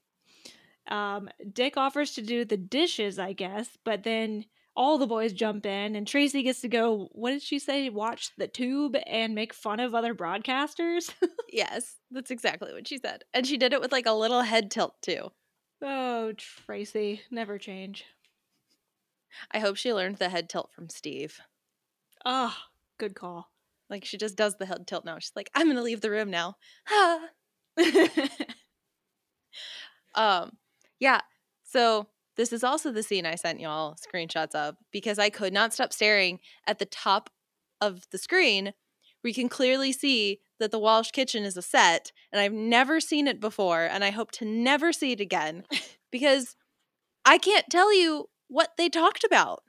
Dick offers to do the dishes, I guess, but then all the boys jump in, and Tracy gets to go, what did she say, watch the tube and make fun of other broadcasters? Yes, that's exactly what she said. And she did it with, like, a little head tilt, too. Oh, Tracy, never change. I hope she learned the head tilt from Steve. Oh, good call. Like, she just does the head tilt now. She's like, I'm going to leave the room now. Ah. Yeah, so this is also the scene I sent y'all screenshots of because I could not stop staring at the top of the screen. We can clearly see that the Walsh kitchen is a set, and I've never seen it before, and I hope to never see it again because I can't tell you what they talked about.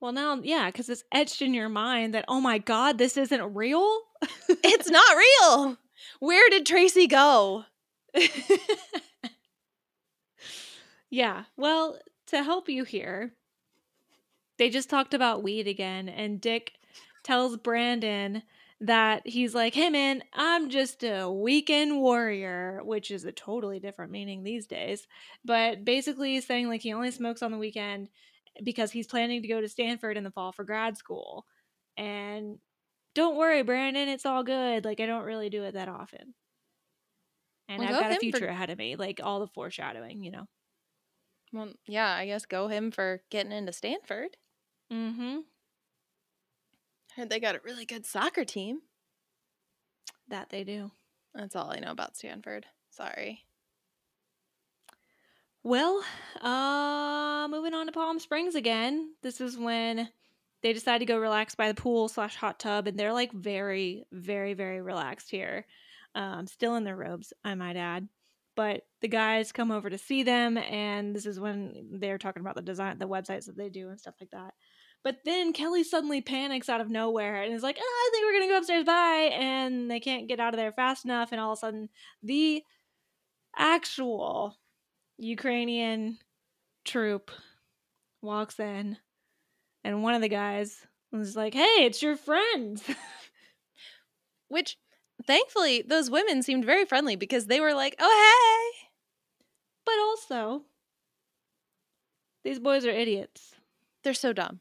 Well, now, yeah, because it's etched in your mind that, oh, my God, this isn't real. It's not real. Where did Tracy go? Yeah, well, to help you here, they just talked about weed again, and Dick tells Brandon that he's like, hey man, I'm just a weekend warrior, which is a totally different meaning these days. But basically he's saying like he only smokes on the weekend because he's planning to go to Stanford in the fall for grad school. And don't worry, Brandon, it's all good. Like I don't really do it that often. And I've got a future ahead of me, like all the foreshadowing, you know. Well, yeah, I guess go him for getting into Stanford. Mm-hmm. Heard they got a really good soccer team. That they do. That's all I know about Stanford. Sorry. Well, moving on to Palm Springs again. This is when they decide to go relax by the pool / hot tub, and they're like very, very, very relaxed here. Still in their robes, I might add. But the guys come over to see them, and this is when they're talking about the design, the websites that they do and stuff like that. But then Kelly suddenly panics out of nowhere and is like, oh, I think we're going to go upstairs, bye. And they can't get out of there fast enough. And all of a sudden, the actual Ukrainian troop walks in. And one of the guys was like, hey, it's your friends. Which, thankfully, those women seemed very friendly because they were like, oh, hey. But also, these boys are idiots. They're so dumb.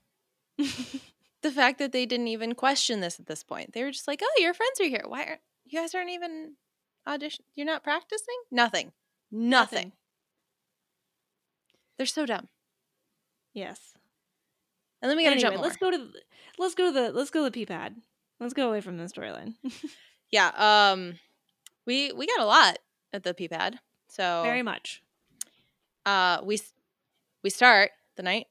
The fact that they didn't even question this at this point. They were just like, oh, your friends are here. Why aren't you guys aren't even audition? You're not practicing? Nothing. They're so dumb. Yes. And then we gotta jump more. Let's go to the pee pad. Let's go away from the storyline. Yeah. We got a lot at the pee pad. So very much. We start the night.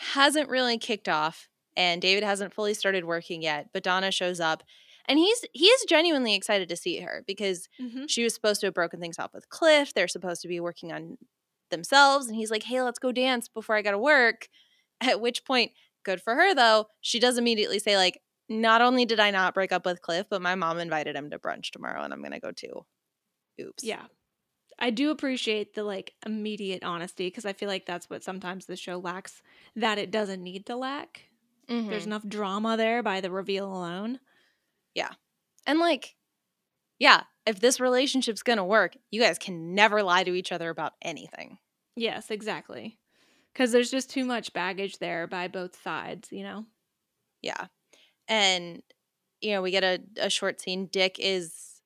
Hasn't really kicked off, and David hasn't fully started working yet, but Donna shows up, and he is genuinely excited to see her because she was supposed to have broken things off with Cliff. They're supposed to be working on themselves, and he's like, hey, let's go dance before I gotta work, at which point, good for her though, she does immediately say like, not only did I not break up with Cliff, but my mom invited him to brunch tomorrow, and I'm gonna go too. Oops. Yeah. I do appreciate the, like, immediate honesty because I feel like that's what sometimes the show lacks, that it doesn't need to lack. Mm-hmm. There's enough drama there by the reveal alone. Yeah. And, like, yeah, if this relationship's going to work, you guys can never lie to each other about anything. Yes, exactly. Because there's just too much baggage there by both sides, you know? Yeah. And, you know, we get a short scene. Dick is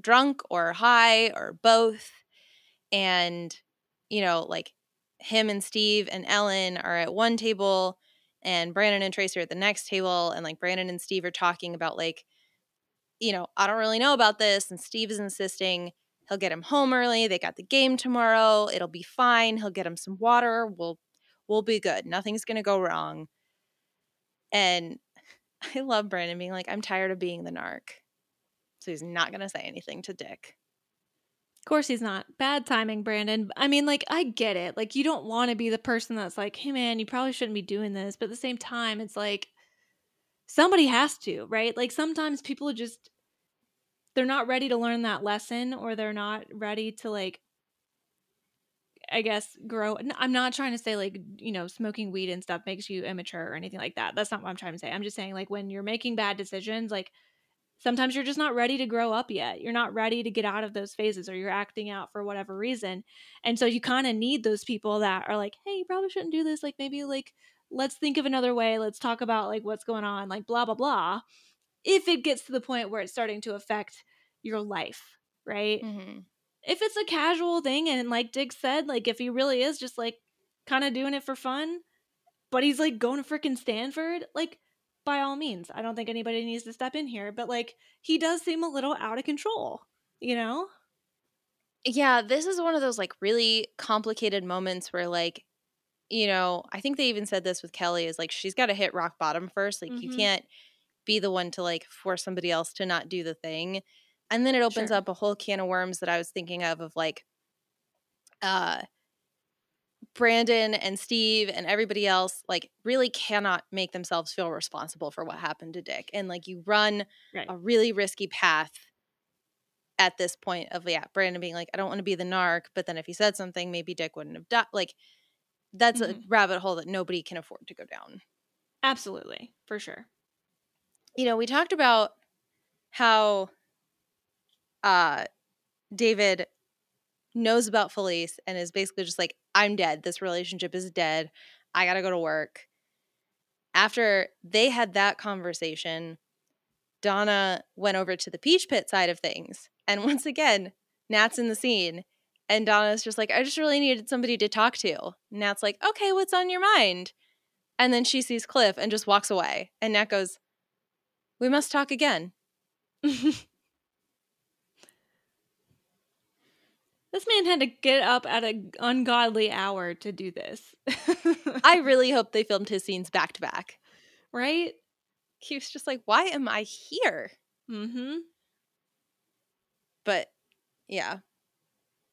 drunk or high or both, and you know, like, him and Steve and Ellen are at one table and Brandon and Tracy are at the next table, and like Brandon and Steve are talking about like, you know, I don't really know about this, and Steve is insisting he'll get him home early, they got the game tomorrow, it'll be fine, he'll get him some water, we'll be good, nothing's gonna go wrong. And I love Brandon being like, I'm tired of being the narc. So he's not going to say anything to Dick. Of course he's not. Bad timing, Brandon. I mean, like, I get it. Like, you don't want to be the person that's like, hey, man, you probably shouldn't be doing this. But at the same time, it's like, somebody has to, right? Like, sometimes people just, they're not ready to learn that lesson, or they're not ready to, like, I guess, grow. I'm not trying to say, like, you know, smoking weed and stuff makes you immature or anything like that. That's not what I'm trying to say. I'm just saying, like, when you're making bad decisions, like, sometimes you're just not ready to grow up yet. You're not ready to get out of those phases, or you're acting out for whatever reason. And so you kind of need those people that are like, hey, you probably shouldn't do this. Like, maybe, like, let's think of another way. Let's talk about, like, what's going on, like, blah, blah, blah. If it gets to the point where it's starting to affect your life, right? Mm-hmm. If it's a casual thing, and like Dick said, like, if he really is just, like, kind of doing it for fun, but he's, like, going to freaking Stanford, like, by all means, I don't think anybody needs to step in here, but, like, he does seem a little out of control, you know? Yeah, this is one of those, like, really complicated moments where, like, you know, I think they even said this with Kelly, is, like, she's got to hit rock bottom first. Like, you can't be the one to, like, force somebody else to not do the thing. And then it opens up a whole can of worms that I was thinking of, like, Brandon and Steve and everybody else, like, really cannot make themselves feel responsible for what happened to Dick. And, like, you run a really risky path at this point of, yeah, Brandon being like, I don't want to be the narc, but then if he said something, maybe Dick wouldn't have died. Like, that's a rabbit hole that nobody can afford to go down. Absolutely. For sure. you know, we talked about how David knows about Felice and is basically just like, I'm dead. This relationship is dead. I got to go to work. After they had that conversation, Donna went over to the Peach Pit side of things. And once again, Nat's in the scene. And Donna's just like, I just really needed somebody to talk to. And Nat's like, okay, what's on your mind? And then she sees Cliff and just walks away. And Nat goes, we must talk again. This man had to get up at an ungodly hour to do this. I really hope they filmed his scenes back to back. Right? He was just like, why am I here? Mm-hmm. But, yeah.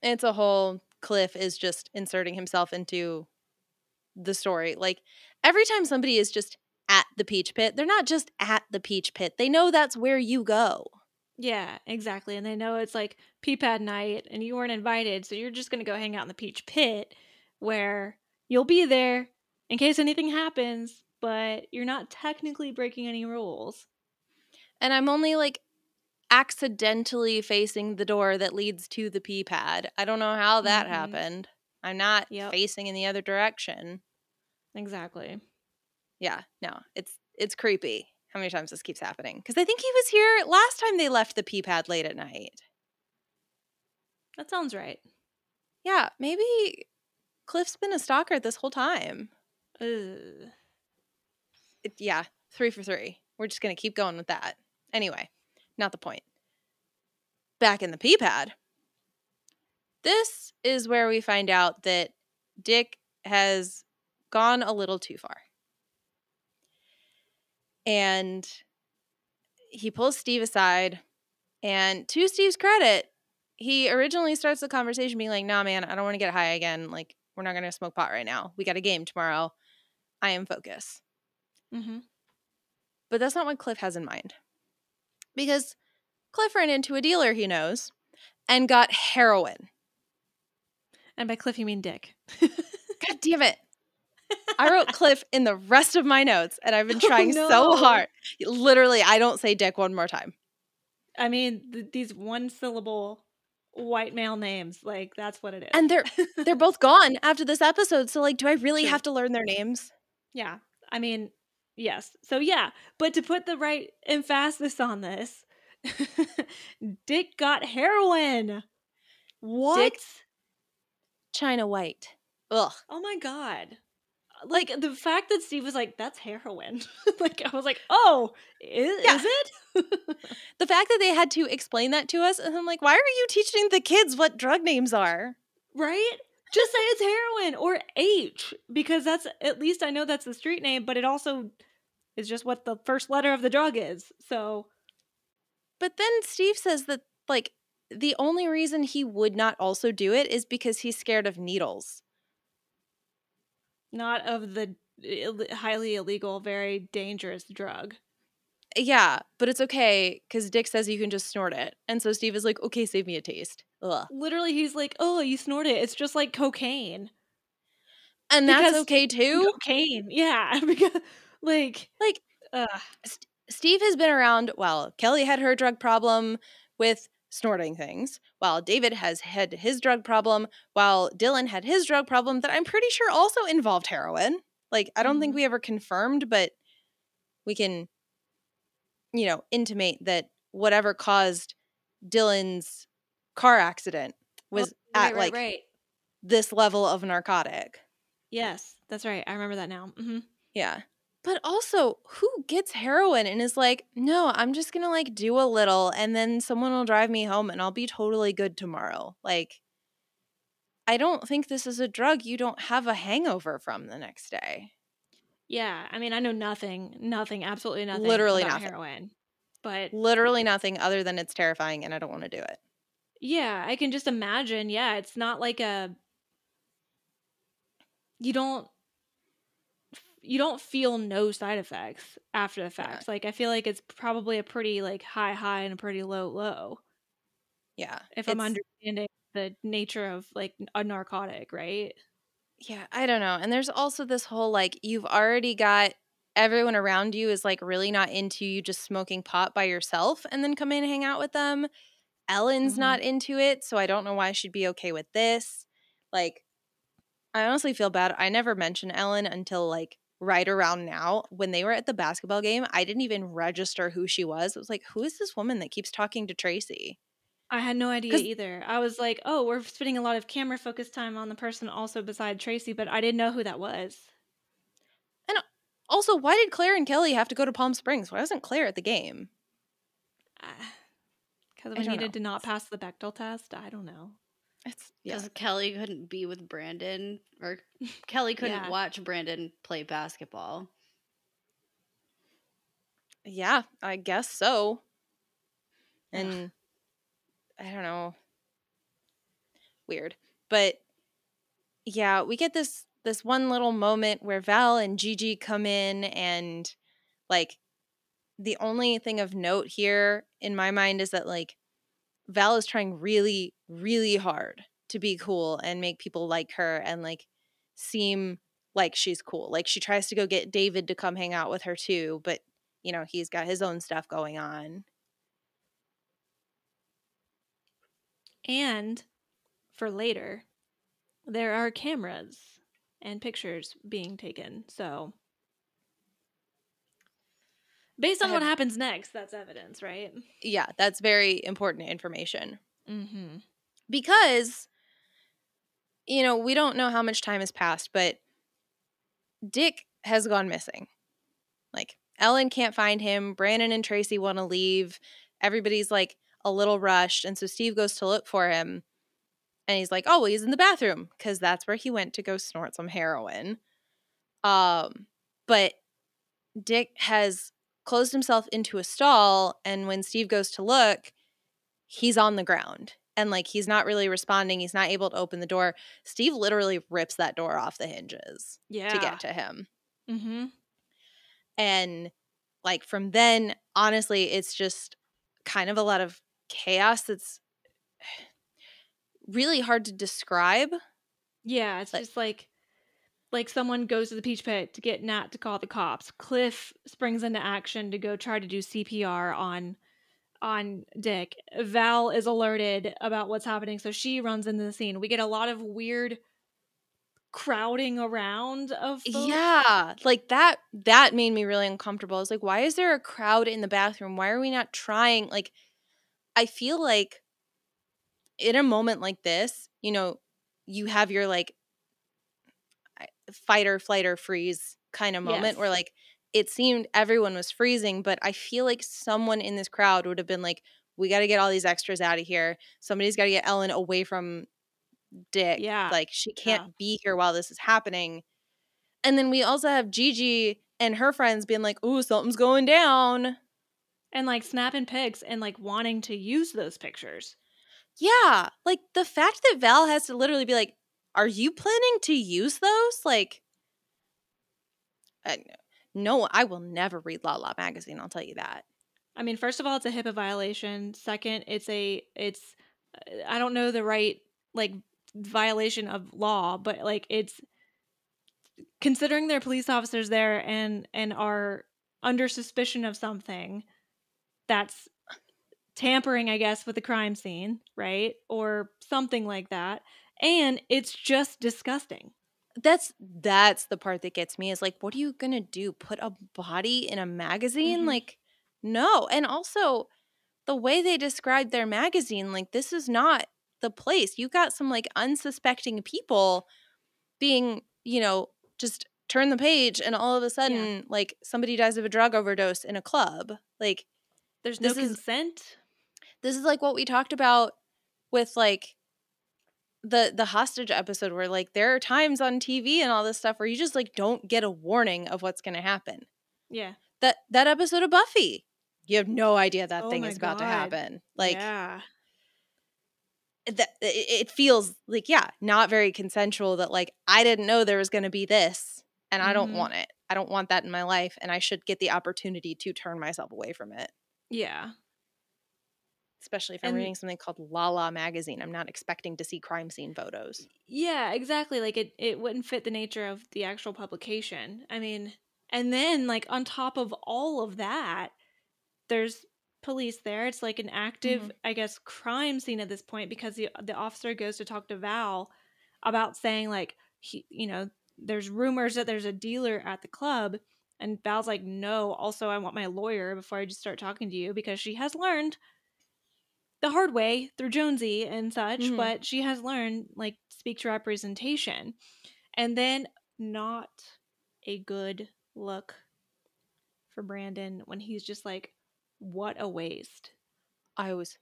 It's a whole Cliff is just inserting himself into the story. Like, every time somebody is just at the Peach Pit, they're not just at the Peach Pit. They know that's where you go. Yeah, exactly. And they know it's like Peapad night and you weren't invited, so you're just going to go hang out in the Peach Pit where you'll be there in case anything happens, but you're not technically breaking any rules. And I'm only like accidentally facing the door that leads to the Peapad. I don't know how that happened. I'm not facing in the other direction. Exactly. Yeah, no, it's creepy. How many times this keeps happening? Because I think he was here last time they left the Peapad late at night. That sounds right. Yeah, maybe Cliff's been a stalker this whole time. Ugh. Yeah, 3 for 3. We're just going to keep going with that. Anyway, not the point. Back in the Peapad, this is where we find out that Dick has gone a little too far. And he pulls Steve aside, and to Steve's credit, he originally starts the conversation being like, nah, man, I don't want to get high again. Like, we're not going to smoke pot right now. We got a game tomorrow. I am focused. Mm-hmm. But that's not what Cliff has in mind. Because Cliff ran into a dealer he knows and got heroin. And by Cliff, you mean Dick. God damn it. I wrote Cliff in the rest of my notes, and I've been trying so hard. Literally, I don't say Dick one more time. I mean, these one-syllable white male names, like, that's what it is. And they're both gone after this episode, so, like, do I really have to learn their names? Yeah. I mean, yes. So, yeah. But to put the right emphasis on this, Dick got heroin. What? Dick's China White. Ugh. Oh, my God. Like, the fact that Steve was like, that's heroin. Like, I was like, oh, is it? The fact that they had to explain that to us, and I'm like, why are you teaching the kids what drug names are? Right? Just say it's heroin or H, because that's, at least I know that's the street name, but it also is just what the first letter of the drug is, so. But then Steve says that, like, the only reason he would not also do it is because he's scared of needles. Not of the highly illegal, very dangerous drug. Yeah, but it's okay because Dick says you can just snort it. And so Steve is like, okay, save me a taste. Ugh. Literally, he's like, oh, you snort it. It's just like cocaine. And that's okay too? Cocaine, yeah. Because, like Steve has been around, well, Kelly had her drug problem with snorting things, while David has had his drug problem, while Dylan had his drug problem that I'm pretty sure also involved heroin. Like, I don't think we ever confirmed, but we can, you know, intimate that whatever caused Dylan's car accident was this level of narcotic. Yes, that's right. I remember that now. Mm-hmm. Yeah. But also, who gets heroin and is like, no, I'm just going to, like, do a little and then someone will drive me home and I'll be totally good tomorrow. Like, I don't think this is a drug you don't have a hangover from the next day. Yeah. I mean, I know nothing, absolutely nothing. Literally about nothing. Heroin. But literally nothing other than it's terrifying and I don't want to do it. Yeah. I can just imagine. Yeah. It's not like you don't feel no side effects after the fact. Yeah. Like, I feel like it's probably a pretty, like, high and a pretty low. Yeah. If I'm understanding the nature of, like, a narcotic, right? Yeah, I don't know. And there's also this whole, like, you've already got everyone around you is like really not into you just smoking pot by yourself and then come in and hang out with them. Ellen's not into it, so I don't know why she'd be okay with this. Like, I honestly feel bad. I never mentioned Ellen until like right around now. When they were at the basketball game, I didn't even register who she was. It was like, who is this woman that keeps talking to Tracy? I had no idea either. I was like, oh, we're spending a lot of camera focus time on the person also beside Tracy, but I didn't know who that was. And also, why did Claire and Kelly have to go to Palm Springs? Why wasn't Claire at the game? Because we needed to not pass the Bechdel test. I don't know. It's because Kelly couldn't be with Brandon, or Kelly couldn't watch Brandon play basketball. Yeah, I guess so. And I don't know. Weird. But yeah, we get this one little moment where Val and Gigi come in, and like the only thing of note here in my mind is that like Val is trying really, really hard to be cool and make people like her and like seem like she's cool. Like she tries to go get David to come hang out with her too, but you know, he's got his own stuff going on. And for later, there are cameras and pictures being taken. So based on what happens next, that's evidence, right? Yeah, that's very important information. Mm-hmm. Because, you know, we don't know how much time has passed, but Dick has gone missing. Like, Ellen can't find him. Brandon and Tracy want to leave. Everybody's, like, a little rushed. And so Steve goes to look for him. And he's like, oh, well, he's in the bathroom. Because that's where he went to go snort some heroin. But Dick has closed himself into a stall, and when Steve goes to look, he's on the ground and like he's not really responding. He's not able to open the door. Steve literally rips that door off the hinges to get to him. Mm-hmm. And like from then, honestly, it's just kind of a lot of chaos that's really hard to describe. Yeah, it's just like someone goes to the Peach Pit to get Nat to call the cops. Cliff springs into action to go try to do CPR on Dick. Val is alerted about what's happening, so she runs into the scene. We get a lot of weird crowding around of folks. Yeah, like that made me really uncomfortable. I was like, why is there a crowd in the bathroom? Why are we not trying? Like, I feel like in a moment like this, you know, you have your like fight or flight or freeze kind of moment where like it seemed everyone was freezing, but I feel like someone in this crowd would have been like, we got to get all these extras out of here. Somebody's got to get Ellen away from Dick. Yeah. Like she can't be here while this is happening. And then we also have Gigi and her friends being like, ooh, something's going down. And like snapping pics and like wanting to use those pictures. Yeah. Like the fact that Val has to literally be like, are you planning to use those? Like, no, I will never read La La Magazine. I'll tell you that. I mean, first of all, it's a HIPAA violation. Second, it's I don't know the right, like, violation of law, but, like, it's considering they're police officers there and are under suspicion of something, that's tampering, I guess, with the crime scene, right? Or something like that. And it's just disgusting. That's the part that gets me is like, what are you going to do? Put a body in a magazine? Mm-hmm. Like, no. And also the way they described their magazine, like this is not the place. You got some like unsuspecting people being, you know, just turn the page and all of a sudden like somebody dies of a drug overdose in a club. Like there's no consent. This is like what we talked about with like the hostage episode where like there are times on TV and all this stuff where you just like don't get a warning of what's going to happen. Yeah. That episode of Buffy, you have no idea that thing is about to happen. Like it feels like, not very consensual that like, I didn't know there was going to be this and I don't want it. I don't want that in my life. And I should get the opportunity to turn myself away from it. Yeah. Especially if I'm reading something called La La Magazine. I'm not expecting to see crime scene photos. Yeah, exactly. Like, it wouldn't fit the nature of the actual publication. I mean, And then, like, on top of all of that, there's police there. It's like an active, I guess, crime scene at this point, because the officer goes to talk to Val about saying, like, he, you know, there's rumors that there's a dealer at the club. And Val's like, no, also I want my lawyer before I just start talking to you, because she has learned the hard way through Jonesy and such, but she has learned, like, speak to representation. And then not a good look for Brandon when he's just like, what a waste. I was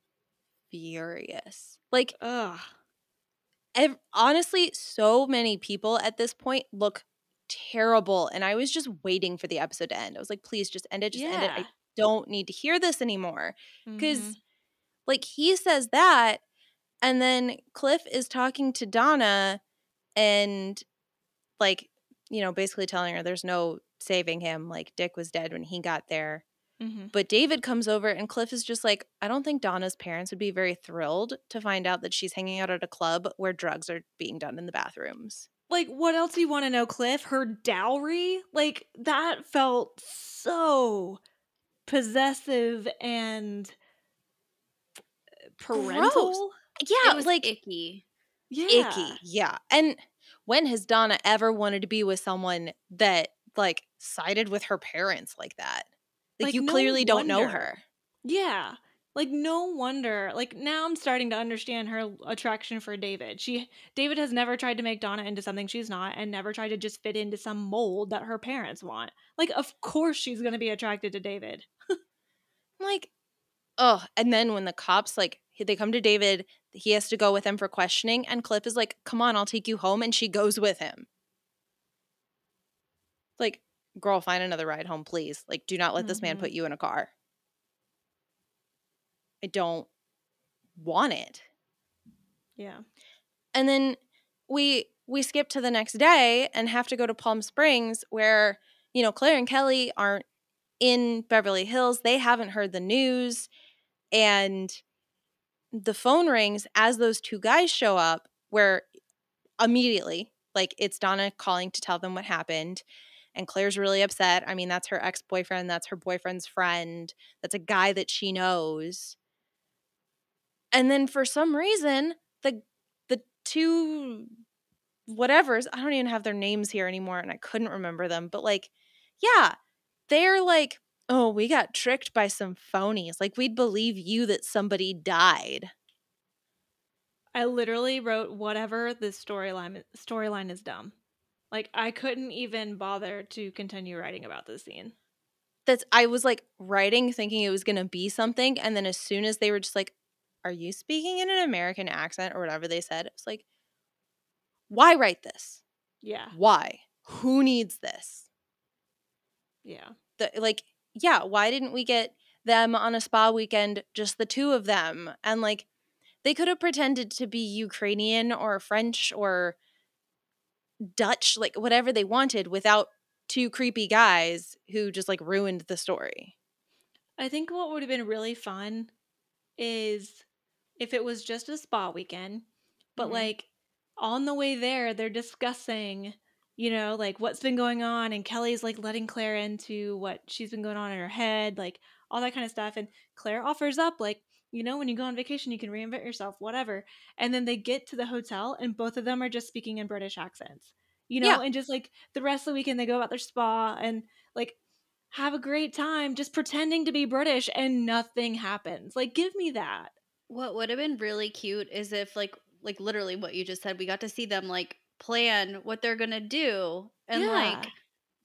furious. Like, ugh. Honestly, so many people at this point look terrible, and I was just waiting for the episode to end. I was like, please just end it, end it. I don't need to hear this anymore. Because like, he says that, and then Cliff is talking to Donna and, like, you know, basically telling her there's no saving him, like, Dick was dead when he got there. But David comes over, and Cliff is just like, I don't think Donna's parents would be very thrilled to find out that she's hanging out at a club where drugs are being done in the bathrooms. Like, what else do you want to know, Cliff? Her dowry? Like, that felt so possessive and parental. Gross. Yeah, it was like icky. Yeah. Icky, yeah. And when has Donna ever wanted to be with someone that, like, sided with her parents like that? Like, you clearly don't know her. Yeah. Like, no wonder. Like, now I'm starting to understand her attraction for David. David has never tried to make Donna into something she's not, and never tried to just fit into some mold that her parents want. Like, of course she's going to be attracted to David. Like, oh. And then when the cops, like, they come to David, he has to go with them for questioning, and Cliff is like, come on, I'll take you home, and she goes with him. Like, girl, find another ride home, please. Like, do not let this man put you in a car. I don't want it. Yeah. And then we skip to the next day and have to go to Palm Springs, where, you know, Claire and Kelly aren't in Beverly Hills. They haven't heard the news. And the phone rings as those two guys show up, where immediately, like, it's Donna calling to tell them what happened. And Claire's really upset. I mean, that's her ex-boyfriend. That's her boyfriend's friend. That's a guy that she knows. And then for some reason, the two whatevers, I don't even have their names here anymore, and I couldn't remember them. But, like, yeah, they're like, oh, we got tricked by some phonies. Like, we'd believe you that somebody died. I literally wrote, whatever this storyline is dumb. Like, I couldn't even bother to continue writing about this scene. I was, like, writing thinking it was going to be something, and then as soon as they were just like, are you speaking in an American accent, or whatever they said, I was like, why write this? Yeah. Why? Who needs this? Yeah. Why didn't we get them on a spa weekend, just the two of them? And, like, they could have pretended to be Ukrainian or French or Dutch, like, whatever they wanted, without two creepy guys who just, like, ruined the story. I think what would have been really fun is if it was just a spa weekend, but like, on the way there, they're discussing, you know, like, what's been going on, and Kelly's, like, letting Claire into what she's been going on in her head, like, all that kind of stuff. And Claire offers up, like, you know, when you go on vacation, you can reinvent yourself, whatever. And then they get to the hotel, and both of them are just speaking in British accents, you know, and just, like, the rest of the weekend, they go about their spa and, like, have a great time just pretending to be British, and nothing happens. Like, give me that. What would have been really cute is if, like literally what you just said, we got to see them, like, plan what they're going to do and like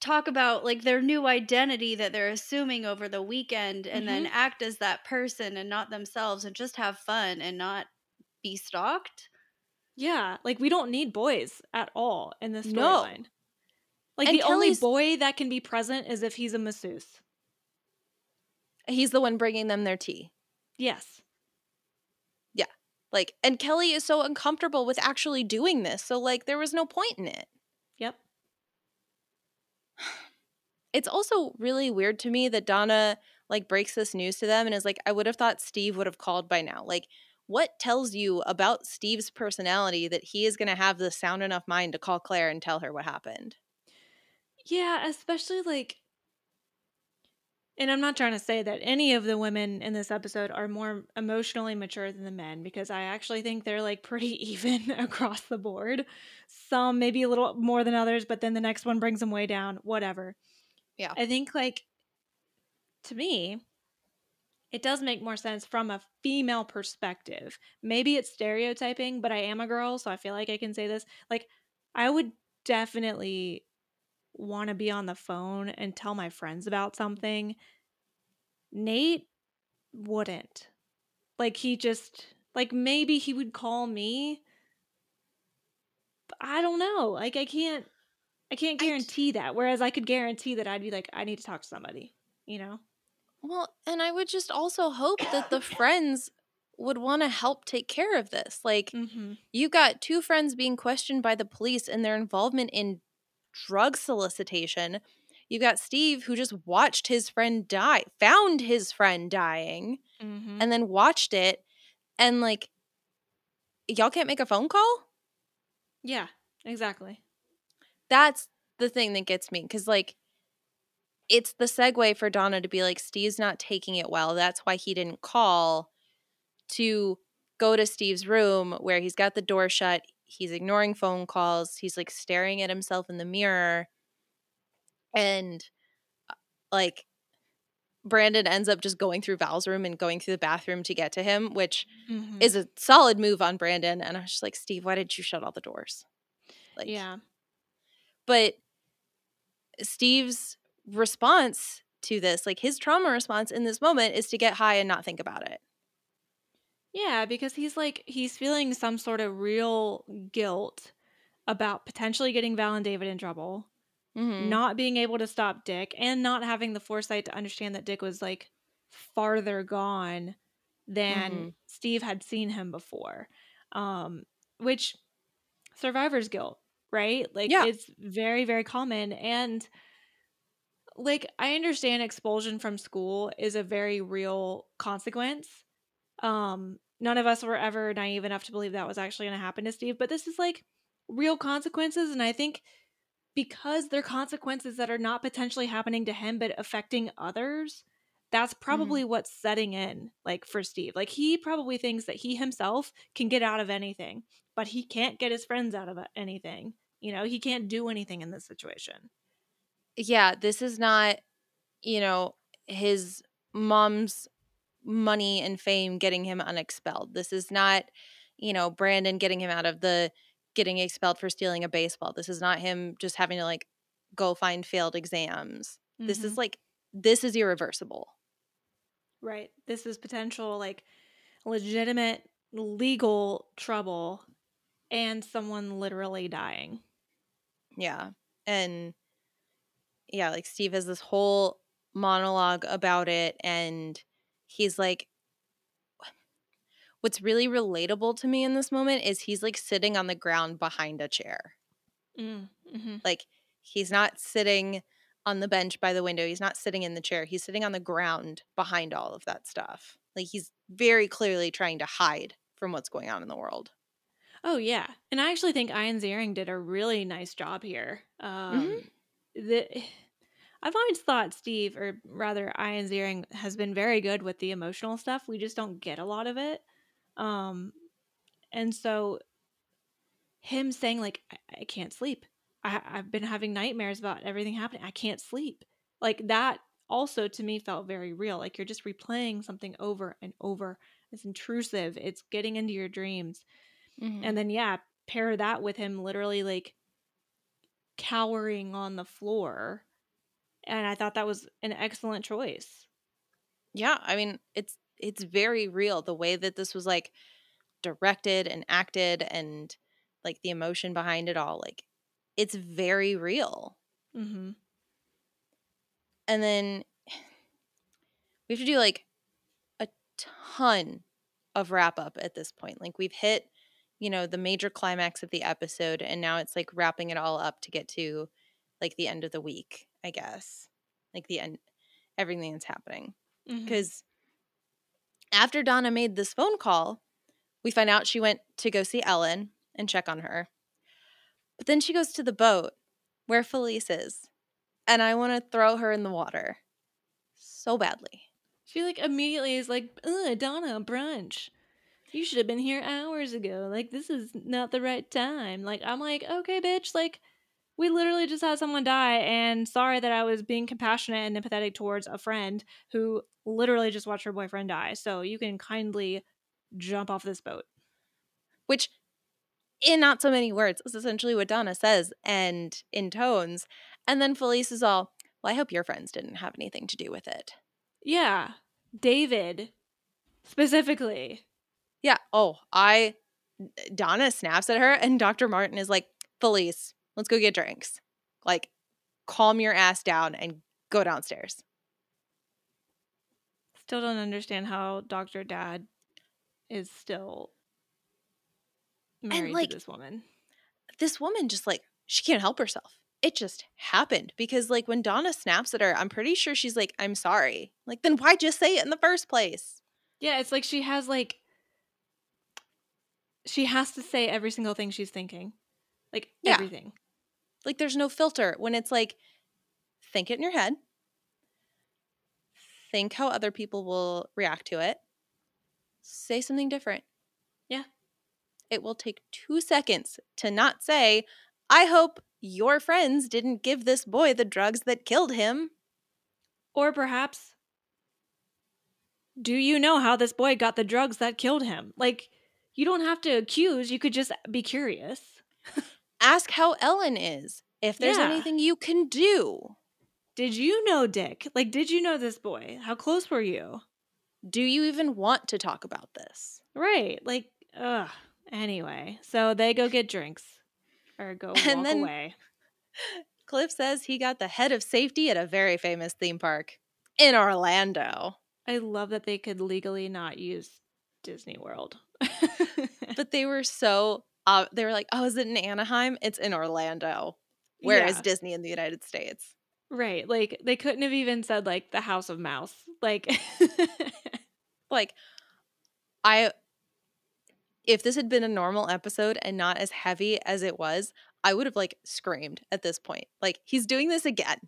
talk about, like, their new identity that they're assuming over the weekend, and then act as that person and not themselves, and just have fun and not be stalked. Yeah, like, we don't need boys at all in this storyline. No. Like, and the only boy that can be present is if he's a masseuse. He's the one bringing them their tea. Yes. Yeah. Like, and Kelly is so uncomfortable with actually doing this, so, like, there was no point in it. Yep. It's also really weird to me that Donna, like, breaks this news to them and is like, I would have thought Steve would have called by now. Like, what tells you about Steve's personality that he is going to have the sound enough mind to call Claire and tell her what happened? Yeah, especially like, and I'm not trying to say that any of the women in this episode are more emotionally mature than the men, because I actually think they're like pretty even across the board. Some maybe a little more than others, but then the next one brings them way down, whatever. Yeah. I think like, to me, it does make more sense from a female perspective. Maybe it's stereotyping, but I am a girl, so I feel like I can say this. Like, I would definitely want to be on the phone and tell my friends about something. Nate wouldn't. Like, he just, like, maybe he would call me. But I don't know. Like, I can't guarantee that. Whereas I could guarantee that I'd be like, I need to talk to somebody, you know? Well, and I would just also hope that the friends would want to help take care of this. Like, mm-hmm. You got two friends being questioned by the police in their involvement in drug solicitation. You got Steve, who just watched his friend die, found his friend dying, mm-hmm. and then watched it. And, like, y'all can't make a phone call? Yeah, exactly. That's the thing that gets me. Because, like, it's the segue for Donna to be like, Steve's not taking it well. That's why he didn't call, to go to Steve's room where he's got the door shut. He's ignoring phone calls. He's like staring at himself in the mirror. And like Brandon ends up just going through Val's room and going through the bathroom to get to him, which mm-hmm. is a solid move on Brandon. And I was just like, Steve, why did you shut all the doors? Like, yeah. But Steve's response to this, like his trauma response in this moment, is to get high and not think about it. Yeah, because he's like, he's feeling some sort of real guilt about potentially getting Val and David in trouble, mm-hmm. not being able to stop Dick, and not having the foresight to understand that Dick was like farther gone than mm-hmm. Steve had seen him before, which survivor's guilt, right? Like, yeah. It's very, very common. And like, I understand expulsion from school is a very real consequence. None of us were ever naive enough to believe that was actually going to happen to Steve, but this is like real consequences. And I think because they're consequences that are not potentially happening to him, but affecting others, that's probably what's setting in, like, for Steve. Like, he probably thinks that he himself can get out of anything, but he can't get his friends out of anything. You know, he can't do anything in this situation. Yeah, this is not, you know, his mom's money and fame getting him unexpelled. This is not, you know, Brandon getting him out of getting expelled for stealing a baseball. This is not him just having to, like, go find failed exams. Mm-hmm. This is, like, this is irreversible. Right. This is potential, like, legitimate legal trouble and someone literally dying. Yeah. And yeah, like, Steve has this whole monologue about it, and he's like, what's really relatable to me in this moment is he's like sitting on the ground behind a chair. Mm-hmm. Like, he's not sitting on the bench by the window. He's not sitting in the chair. He's sitting on the ground behind all of that stuff. Like, he's very clearly trying to hide from what's going on in the world. Oh, yeah. And I actually think Ian Ziering did a really nice job here. Mm-hmm. I've always thought Steve, or rather Ian Ziering, has been very good with the emotional stuff. We just don't get a lot of it. And so him saying, like, I can't sleep. I've been having nightmares about everything happening. I can't sleep. Like, that also to me felt very real. Like, you're just replaying something over and over. It's intrusive. It's getting into your dreams. Mm-hmm. And then, yeah, pair that with him literally, like, cowering on the floor. And I thought that was an excellent choice. Yeah, I mean, it's very real. The way that this was, like, directed and acted, and, like, the emotion behind it all, like, it's very real. Mm-hmm. And then we have to do, like, a ton of wrap-up at this point. Like, we've hit, you know, the major climax of the episode, and now it's, like, wrapping it all up to get to, like, the end of the week. I guess, like, the end, everything that's happening. Because mm-hmm. after Donna made this phone call, we find out she went to go see Ellen and check on her. But then she goes to the boat where Felice is and I want to throw her in the water so badly. She like immediately is like, ugh, Donna, brunch. You should have been here hours ago. Like, this is not the right time. Like, I'm like, okay, bitch. Like, we literally just had someone die, and sorry that I was being compassionate and empathetic towards a friend who literally just watched her boyfriend die. So you can kindly jump off this boat. Which, in not so many words, is essentially what Donna says and in tones. And then Felice is all, well, I hope your friends didn't have anything to do with it. Yeah. David. Specifically. Yeah. Oh, Donna snaps at her, and Dr. Martin is like, Felice, let's go get drinks. Like, calm your ass down and go downstairs. Still don't understand how Dr. Dad is still married and, like, to this woman. This woman just, like, she can't help herself. It just happened because, like, when Donna snaps at her, I'm pretty sure she's like, I'm sorry. Like, then why just say it in the first place? Yeah, it's like she has, like, she has to say every single thing she's thinking. Like, yeah. Everything. Like, there's no filter when it's like, think it in your head. Think how other people will react to it. Say something different. Yeah. It will take 2 seconds to not say, I hope your friends didn't give this boy the drugs that killed him. Or perhaps, do you know how this boy got the drugs that killed him? Like, you don't have to accuse. You could just be curious. Ask how Ellen is. If there's anything you can do. Did you know Dick? Like, did you know this boy? How close were you? Do you even want to talk about this? Right. Like, ugh. Anyway, so they go get drinks. Or go walk and then away. Cliff says he got the head of safety at a very famous theme park in Orlando. I love that they could legally not use Disney World. But they were so, they were like, oh, is it in Anaheim? It's in Orlando. Where is Disney in the United States? Right. Like, they couldn't have even said, like, the House of Mouse. Like, like, if this had been a normal episode and not as heavy as it was, I would have, like, screamed at this point. Like, he's doing this again.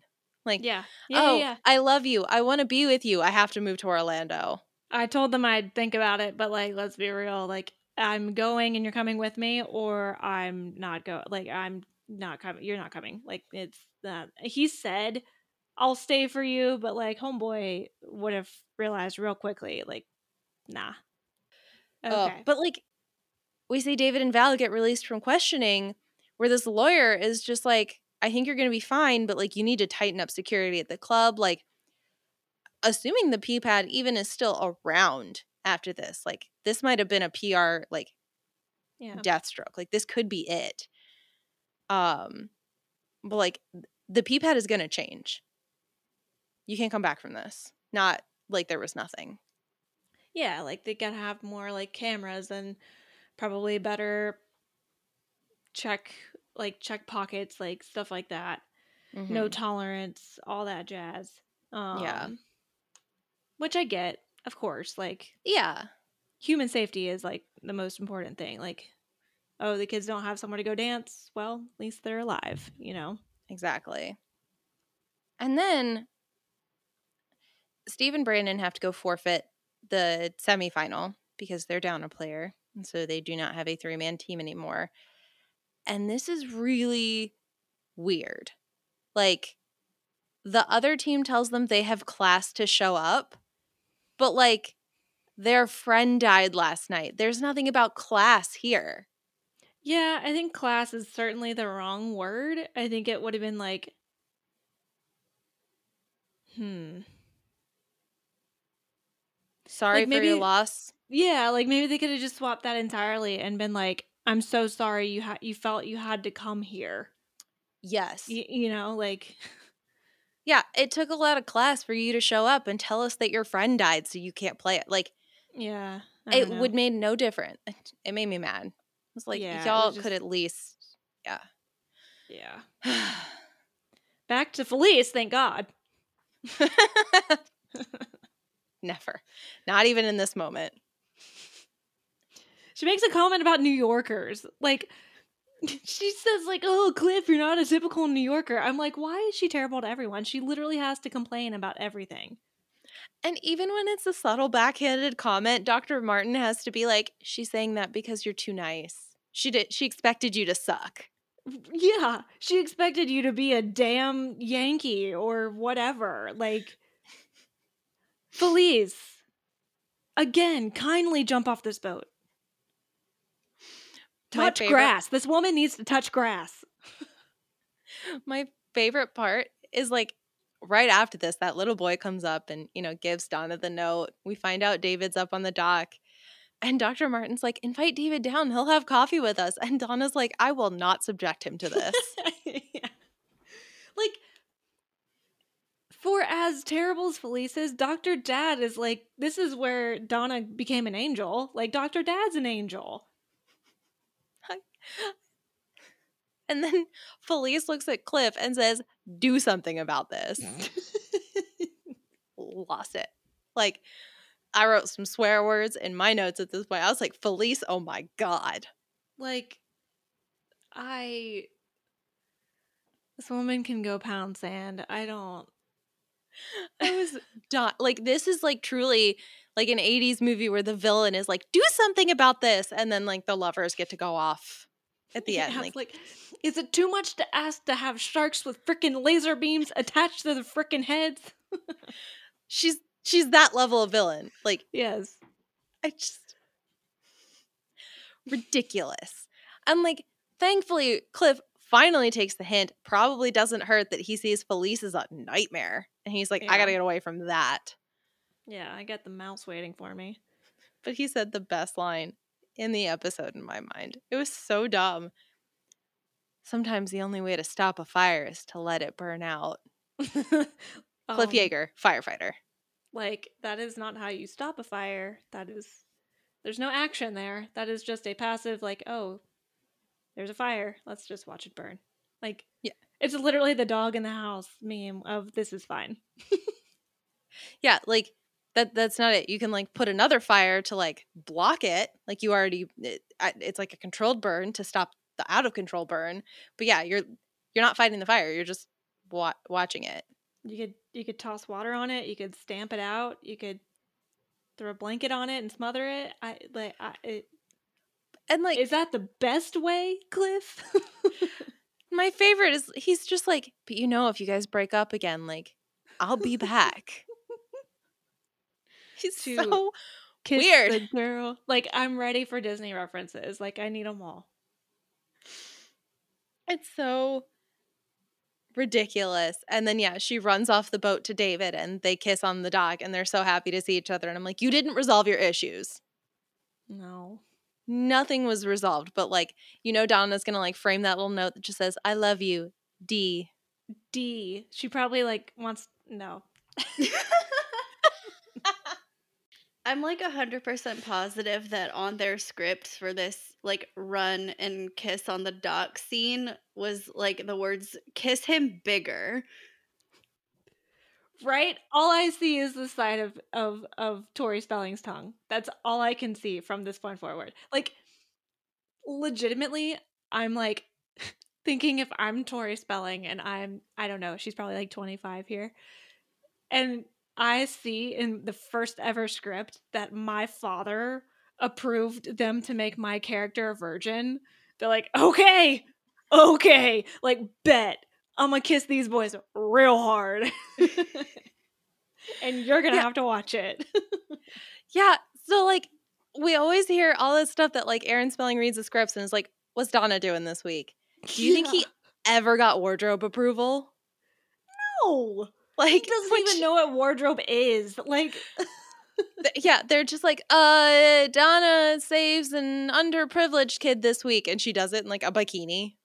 Like, yeah. I love you. I want to be with you. I have to move to Orlando. I told them I'd think about it, but, like, let's be real. Like, I'm going and you're coming with me, or I'm not going. Like, I'm not coming. You're not coming. Like, it's that. He said, I'll stay for you, but, like, homeboy would have realized real quickly, like, nah. Okay. But, like, we see David and Val get released from questioning, where this lawyer is just like, I think you're going to be fine, but, like, you need to tighten up security at the club. Like, assuming the P-Pad even is still around after this. Like, this might have been a PR, like, death stroke. Like, this could be it. But, like, the P-Pad is going to change. You can't come back from this. Not like there was nothing. Yeah, like, they got to have more, like, cameras and probably better check pockets, like, stuff like that. Mm-hmm. No tolerance, all that jazz. Which I get, of course. Like, yeah, human safety is, like, the most important thing. Like, oh, the kids don't have somewhere to go dance. Well, at least they're alive, you know? Exactly. And then Steve and Brandon have to go forfeit the semifinal because they're down a player. And so they do not have a three-man team anymore. And this is really weird. Like, the other team tells them they have class to show up, but, like, their friend died last night. There's nothing about class here. Yeah, I think class is certainly the wrong word. I think it would have been like, sorry, like, maybe, for your loss. Yeah, like, maybe they could have just swapped that entirely and been like, I'm so sorry you felt you had to come here. Yes. You know, like. Yeah, it took a lot of class for you to show up and tell us that your friend died so you can't play it. Like, yeah, it would made no difference. It made me mad. It was like, y'all could at least, Yeah. Back to Felice, thank God. Never. Not even in this moment. She makes a comment about New Yorkers. Like, She says, like, oh, Cliff, you're not a typical New Yorker. I'm like, why is she terrible to everyone? She literally has to complain about everything. And even when it's a subtle backhanded comment, Dr. Martin has to be like, she's saying that because you're too nice. She expected you to suck. Yeah, she expected you to be a damn Yankee or whatever. Like, Felice, again, kindly jump off this boat. Touch grass. This woman needs to touch grass. My favorite part is, like, right after this, that little boy comes up and, you know, gives Donna the note. We find out David's up on the dock. And Dr. Martin's like, invite David down. He'll have coffee with us. And Donna's like, I will not subject him to this. Yeah. Like, for as terrible as Felice is, Dr. Dad is like, this is where Donna became an angel. Like, Dr. Dad's an angel. And then Felice looks at Cliff and says, do something about this. Lost it. Like, I wrote some swear words in my notes at this point. I was like, Felice, oh my God. Like, this woman can go pound sand. This is, like, truly like an 80s movie where the villain is like, do something about this. And then, like, the lovers get to go off at the end. Like, is it too much to ask to have sharks with freaking laser beams attached to the freaking heads? She's that level of villain. Like, yes. I just, ridiculous. I'm like, thankfully, Cliff finally takes the hint. Probably doesn't hurt that he sees Felice as a nightmare. And he's like, yeah. I gotta get away from that. Yeah, I got the mouse waiting for me. But he said the best line in the episode in my mind. It was so dumb. Sometimes the only way to stop a fire is to let it burn out. Cliff Yeager, firefighter. Like, that is not how you stop a fire. That is, there's no action there. That is just a passive, like, oh, there's a fire. Let's just watch it burn. Like, yeah, it's literally the dog in the house meme of this is fine. Yeah, like, that's not it. You can, like, put another fire to, like, block it. Like, you already it's like a controlled burn to stop the out of control burn. But yeah, you're not fighting the fire. You're just watching it. You could toss water on it. You could stamp it out. You could throw a blanket on it and smother it. Is that the best way, Cliff? My favorite is he's just like, but you know, if you guys break up again, like, I'll be back. He's so weird. The girl. Like, I'm ready for Disney references. Like, I need them all. It's so ridiculous. And then, yeah, she runs off the boat to David and they kiss on the dock and they're so happy to see each other. And I'm like, you didn't resolve your issues. No. Nothing was resolved. But, like, you know, Donna's going to, like, frame that little note that just says, I love you, D. D. She probably, like, wants – no. I'm, like, 100% positive that on their scripts for this, like, run and kiss on the dock scene was, like, the words, kiss him bigger. Right? All I see is the side of Tori Spelling's tongue. That's all I can see from this point forward. Like, legitimately, I'm, like, thinking if I'm Tori Spelling and I don't know, she's probably, like, 25 here. And I see in the first ever script that my father approved them to make my character a virgin. They're like, okay, like, bet I'm gonna kiss these boys real hard. And you're gonna have to watch it. Yeah, so, like, we always hear all this stuff that, like, Aaron Spelling reads the scripts and is like, what's Donna doing this week? Do you think he ever got wardrobe approval? No. Like, he doesn't even know what wardrobe is. Like, yeah, they're just like, Donna saves an underprivileged kid this week, and she does it in, like, a bikini.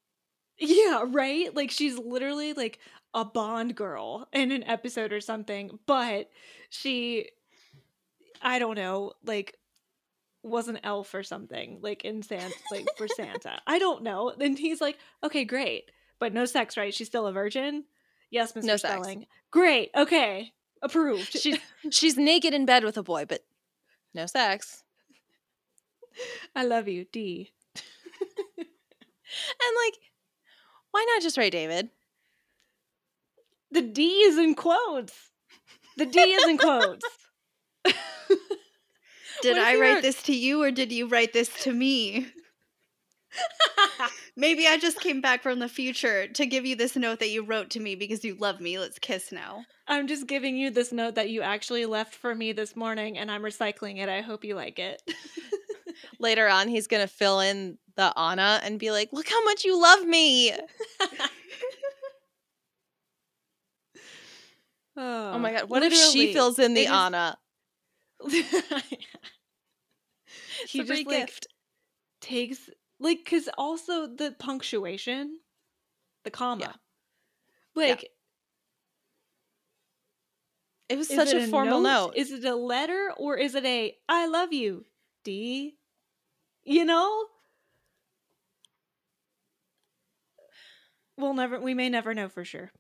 Yeah, right? Like, she's literally, like, a Bond girl in an episode or something, but she, I don't know, like, was an elf or something, like, in Santa, like, for Santa. I don't know. And he's like, okay, great, but no sex, right? She's still a virgin? Yes, Mr. No Spelling. Sex. Great. Okay. Approved. She's naked in bed with a boy, but no sex. I love you, D. And like, why not just write David? The D is in quotes. The D is in quotes. Did I write this to you or did you write this to me? Maybe I just came back from the future to give you this note that you wrote to me because you love me. Let's kiss now. I'm just giving you this note that you actually left for me this morning and I'm recycling it. I hope you like it. Later on, he's going to fill in the Anna and be like, look how much you love me. Oh my God. What if she fills in the Anna? He just like takes, like, because also the punctuation, the comma, yeah. Like, yeah. It was such a formal note. Is it a letter or is it a I love you D? You know, we may never know for sure.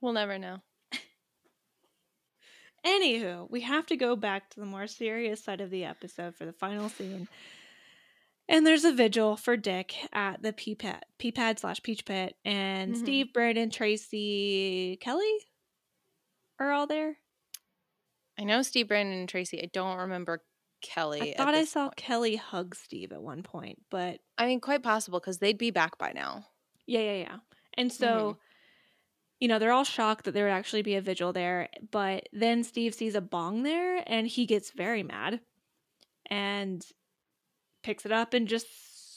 We'll never know. Anywho, we have to go back to the more serious side of the episode for the final scene. And there's a vigil for Dick at the pea pad/peach pit. And Steve, Brandon, Tracy, Kelly are all there. I know Steve, Brandon, and Tracy. I don't remember Kelly. I thought I saw Kelly hug Steve at one point, but. I mean, quite possible because they'd be back by now. Yeah. And so. You know, they're all shocked that there would actually be a vigil there, but then Steve sees a bong there and he gets very mad and picks it up and just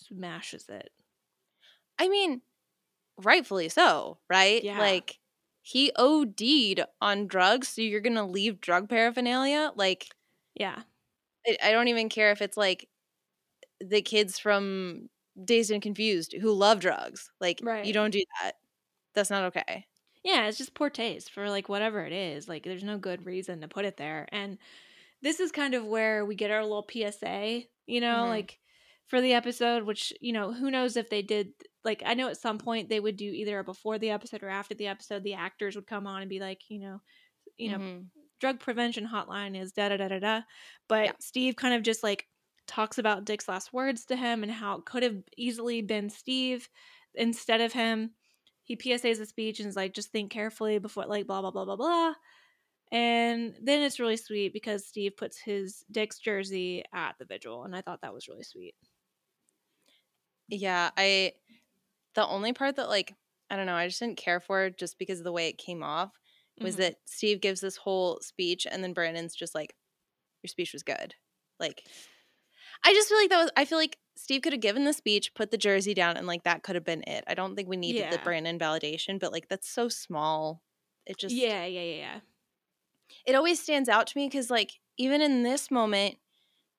smashes it. I mean, rightfully so, right? Yeah. Like, he OD'd on drugs, so you're going to leave drug paraphernalia? Like, yeah. I don't even care if it's like the kids from Dazed and Confused who love drugs. Like, You don't do that. That's not okay. Yeah, it's just poor taste for, like, whatever it is. Like, there's no good reason to put it there. And this is kind of where we get our little PSA, you know, like, for the episode, which, you know, who knows if they did. Like, I know at some point they would do either before the episode or after the episode, the actors would come on and be like, you know, drug prevention hotline is da-da-da-da-da. But Steve kind of just, like, talks about Dick's last words to him and how it could have easily been Steve instead of him. He PSAs the speech and is like, just think carefully before, like, blah, blah, blah, blah, blah. And then it's really sweet because Steve puts his Dick's jersey at the vigil. And I thought that was really sweet. Yeah. The only part that, like, I don't know, I just didn't care for just because of the way it came off was that Steve gives this whole speech and then Brandon's just like, your speech was good. Like, I just feel like I feel like Steve could have given the speech, put the jersey down, and, like, that could have been it. I don't think we needed the Brandon validation, but, like, that's so small. It just – Yeah. It always stands out to me because, like, even in this moment,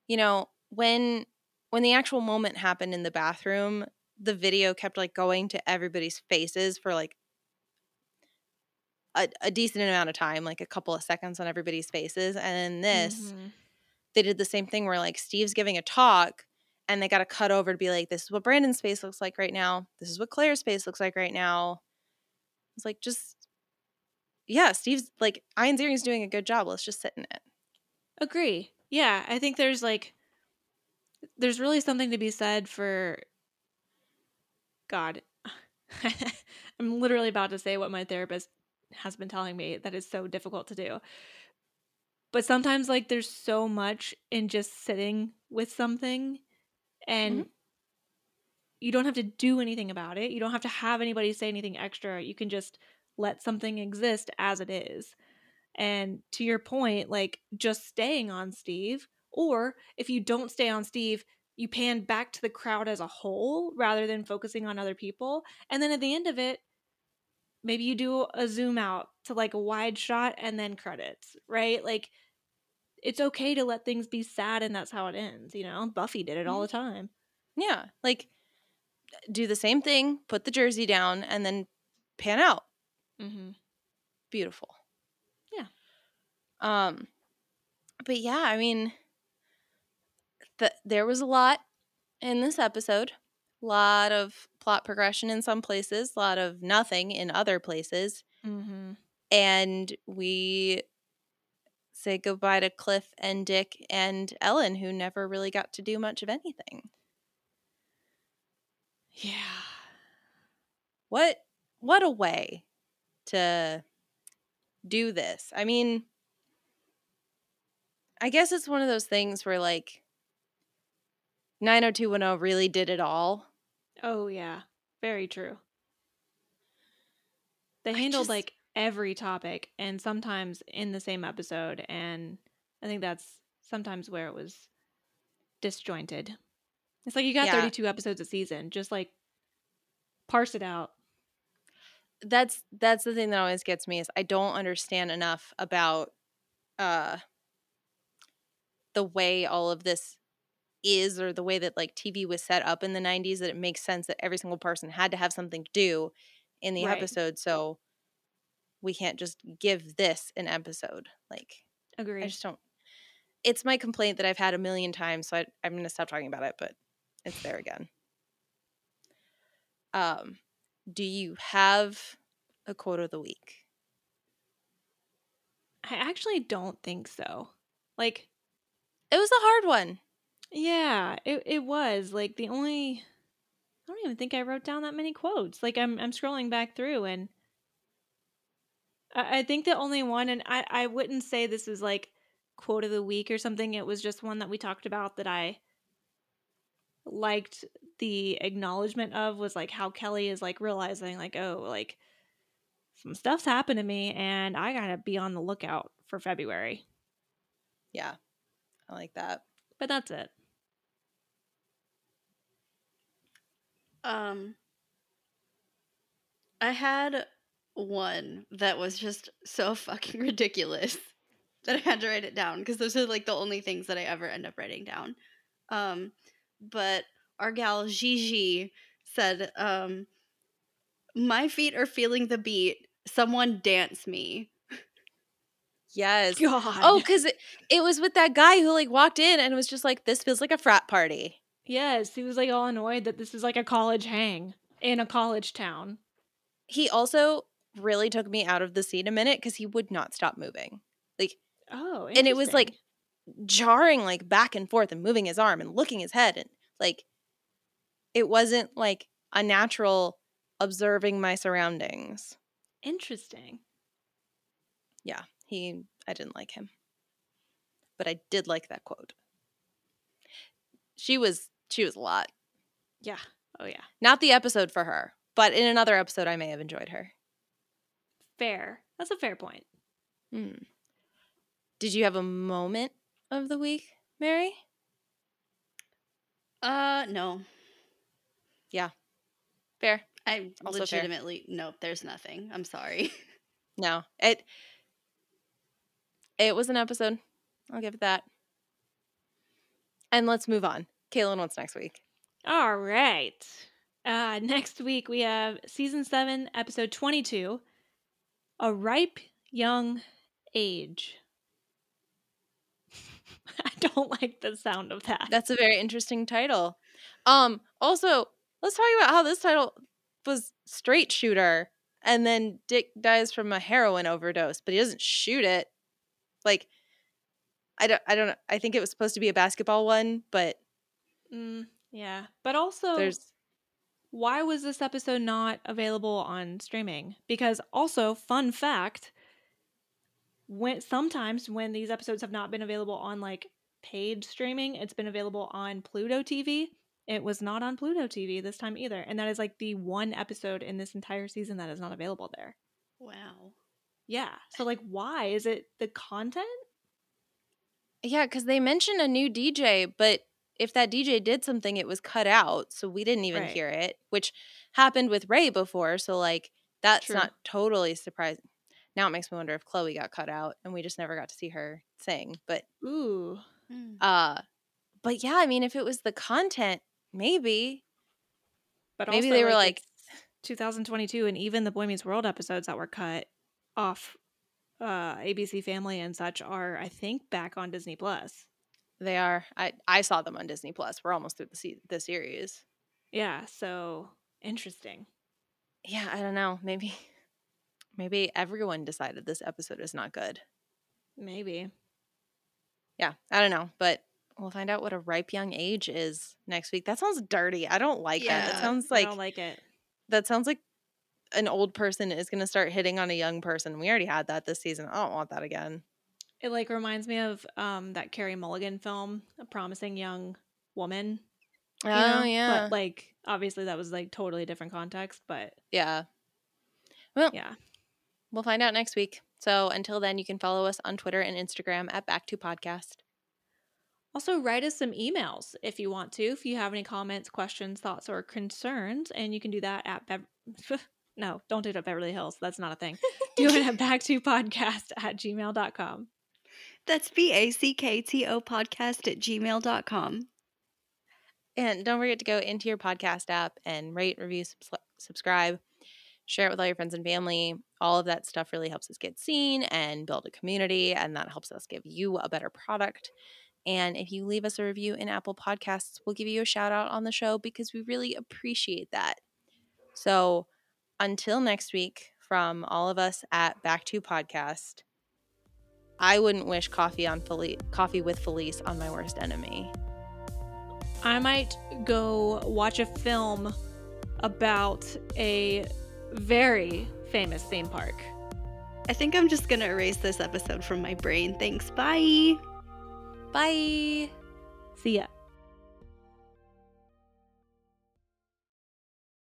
you know, when the actual moment happened in the bathroom, the video kept, like, going to everybody's faces for, like, a decent amount of time, like a couple of seconds on everybody's faces. And in this, they did the same thing where, like, Steve's giving a talk. And they got to cut over to be like, this is what Brandon's face looks like right now. This is what Claire's face looks like right now. It's like, just, yeah, Steve's, like, Ian Ziering's doing a good job. Let's just sit in it. Agree. Yeah, I think there's, like, there's really something to be said for, God, I'm literally about to say what my therapist has been telling me that is so difficult to do. But sometimes, like, there's so much in just sitting with something. And you don't have to do anything about it. You don't have to have anybody say anything extra. You can just let something exist as it is. And to your point, like, just staying on Steve, or if you don't stay on Steve, you pan back to the crowd as a whole rather than focusing on other people. And then at the end of it, maybe you do a zoom out to, like, a wide shot and then credits, right? Like, it's okay to let things be sad, and that's how it ends, you know? Buffy did it all the time. Yeah. Like, do the same thing, put the jersey down, and then pan out. Beautiful. Yeah. But, yeah, I mean, there was a lot in this episode. A lot of plot progression in some places. A lot of nothing in other places. And we say goodbye to Cliff and Dick and Ellen, who never really got to do much of anything. Yeah. What a way to do this. I mean, I guess it's one of those things where, like, 90210 really did it all. Oh, yeah. Very true. They handled, like, every topic, and sometimes in the same episode, and I think that's sometimes where it was disjointed. It's like you got 32 episodes a season. Just, like, parse it out. That's the thing that always gets me is I don't understand enough about the way all of this is, or the way that, like, TV was set up in the 90s, that it makes sense that every single person had to have something to do in the episode, so we can't just give this an episode. Like, agree. I just don't. It's my complaint that I've had a million times, so I'm going to stop talking about it, but it's there again. Do you have a quote of the week? I actually don't think so. Like, it was a hard one. Yeah, it was. Like, the only, I don't even think I wrote down that many quotes. Like, I'm scrolling back through, and I think the only one, and I wouldn't say this is like quote of the week or something. It was just one that we talked about that I liked the acknowledgement of, was like how Kelly is like realizing, like, oh, like some stuff's happened to me and I gotta be on the lookout for February. Yeah, I like that. But that's it. I had one that was just so fucking ridiculous that I had to write it down, because those are like the only things that I ever end up writing down. But our gal Gigi said, "My feet are feeling the beat. Someone dance me." Yes. God. Oh, because it was with that guy who like walked in and was just like, "This feels like a frat party." Yes, he was like all annoyed that this is like a college hang in a college town. He also really took me out of the scene a minute because he would not stop moving. Like, oh, interesting. And it was like jarring, like back and forth, and moving his arm and looking his head, and like it wasn't like a natural observing my surroundings. Interesting. Yeah. I didn't like him, but I did like that quote. She was a lot. Yeah. Oh yeah. Not the episode for her, but in another episode, I may have enjoyed her. Fair. That's a fair point. Mm. Did you have a moment of the week, Mary? No. Yeah. Fair. I also legitimately, fair. Nope, there's nothing. I'm sorry. No. It was an episode. I'll give it that. And let's move on. Caitlin, what's next week? All right. Next week we have Season 7, Episode 22, A Ripe Young Age. I don't like the sound of that. That's a very interesting title. Also, let's talk about how this title was Straight Shooter, and then Dick dies from a heroin overdose, but he doesn't shoot it. Like, I don't know. I think it was supposed to be a basketball one, but yeah. But also, why was this episode not available on streaming? Because also, fun fact, sometimes when these episodes have not been available on like paid streaming, it's been available on Pluto TV. It was not on Pluto TV this time either, and that is like the one episode in this entire season that is not available there. Wow. Yeah. So, like, why? Is it the content? Yeah, because they mentioned a new DJ, but if that DJ did something, it was cut out, so we didn't even hear it, which happened with Ray before, so, like, that's not totally surprising. Now it makes me wonder if Chloe got cut out and we just never got to see her sing, but... Ooh. But, yeah, I mean, if it was the content, maybe. But maybe also, they were, like... 2022, and even the Boy Meets World episodes that were cut off ABC Family and such are, I think, back on Disney Plus. They are. I saw them on Disney Plus. We're almost through the series. Yeah, so interesting. Yeah, I don't know. Maybe everyone decided this episode is not good. Maybe. Yeah, I don't know, but we'll find out what A Ripe Young Age is next week. That sounds dirty. I don't like that. That sounds like I don't like it. That sounds like an old person is going to start hitting on a young person. We already had that this season. I don't want that again. It like reminds me of that Carey Mulligan film, A Promising Young Woman. Oh, yeah. But like obviously that was like totally different context, but yeah. Well, yeah. We'll find out next week. So until then, you can follow us on Twitter and Instagram at Back2Podcast. Also, write us some emails if you want to, if you have any comments, questions, thoughts, or concerns. And you can do that at no, don't do it at Beverly Hills. That's not a thing. Do it at backtopodcast@gmail.com. That's BACKTO podcast@gmail.com. And don't forget to go into your podcast app and rate, review, subscribe. Share it with all your friends and family. All of that stuff really helps us get seen and build a community, and that helps us give you a better product. And if you leave us a review in Apple Podcasts, we'll give you a shout out on the show because we really appreciate that. So until next week, from all of us at Back2Podcast, I wouldn't wish coffee with Felice on my worst enemy. I might go watch a film about a very famous theme park. I think I'm just gonna erase this episode from my brain. Thanks. Bye. Bye. See ya.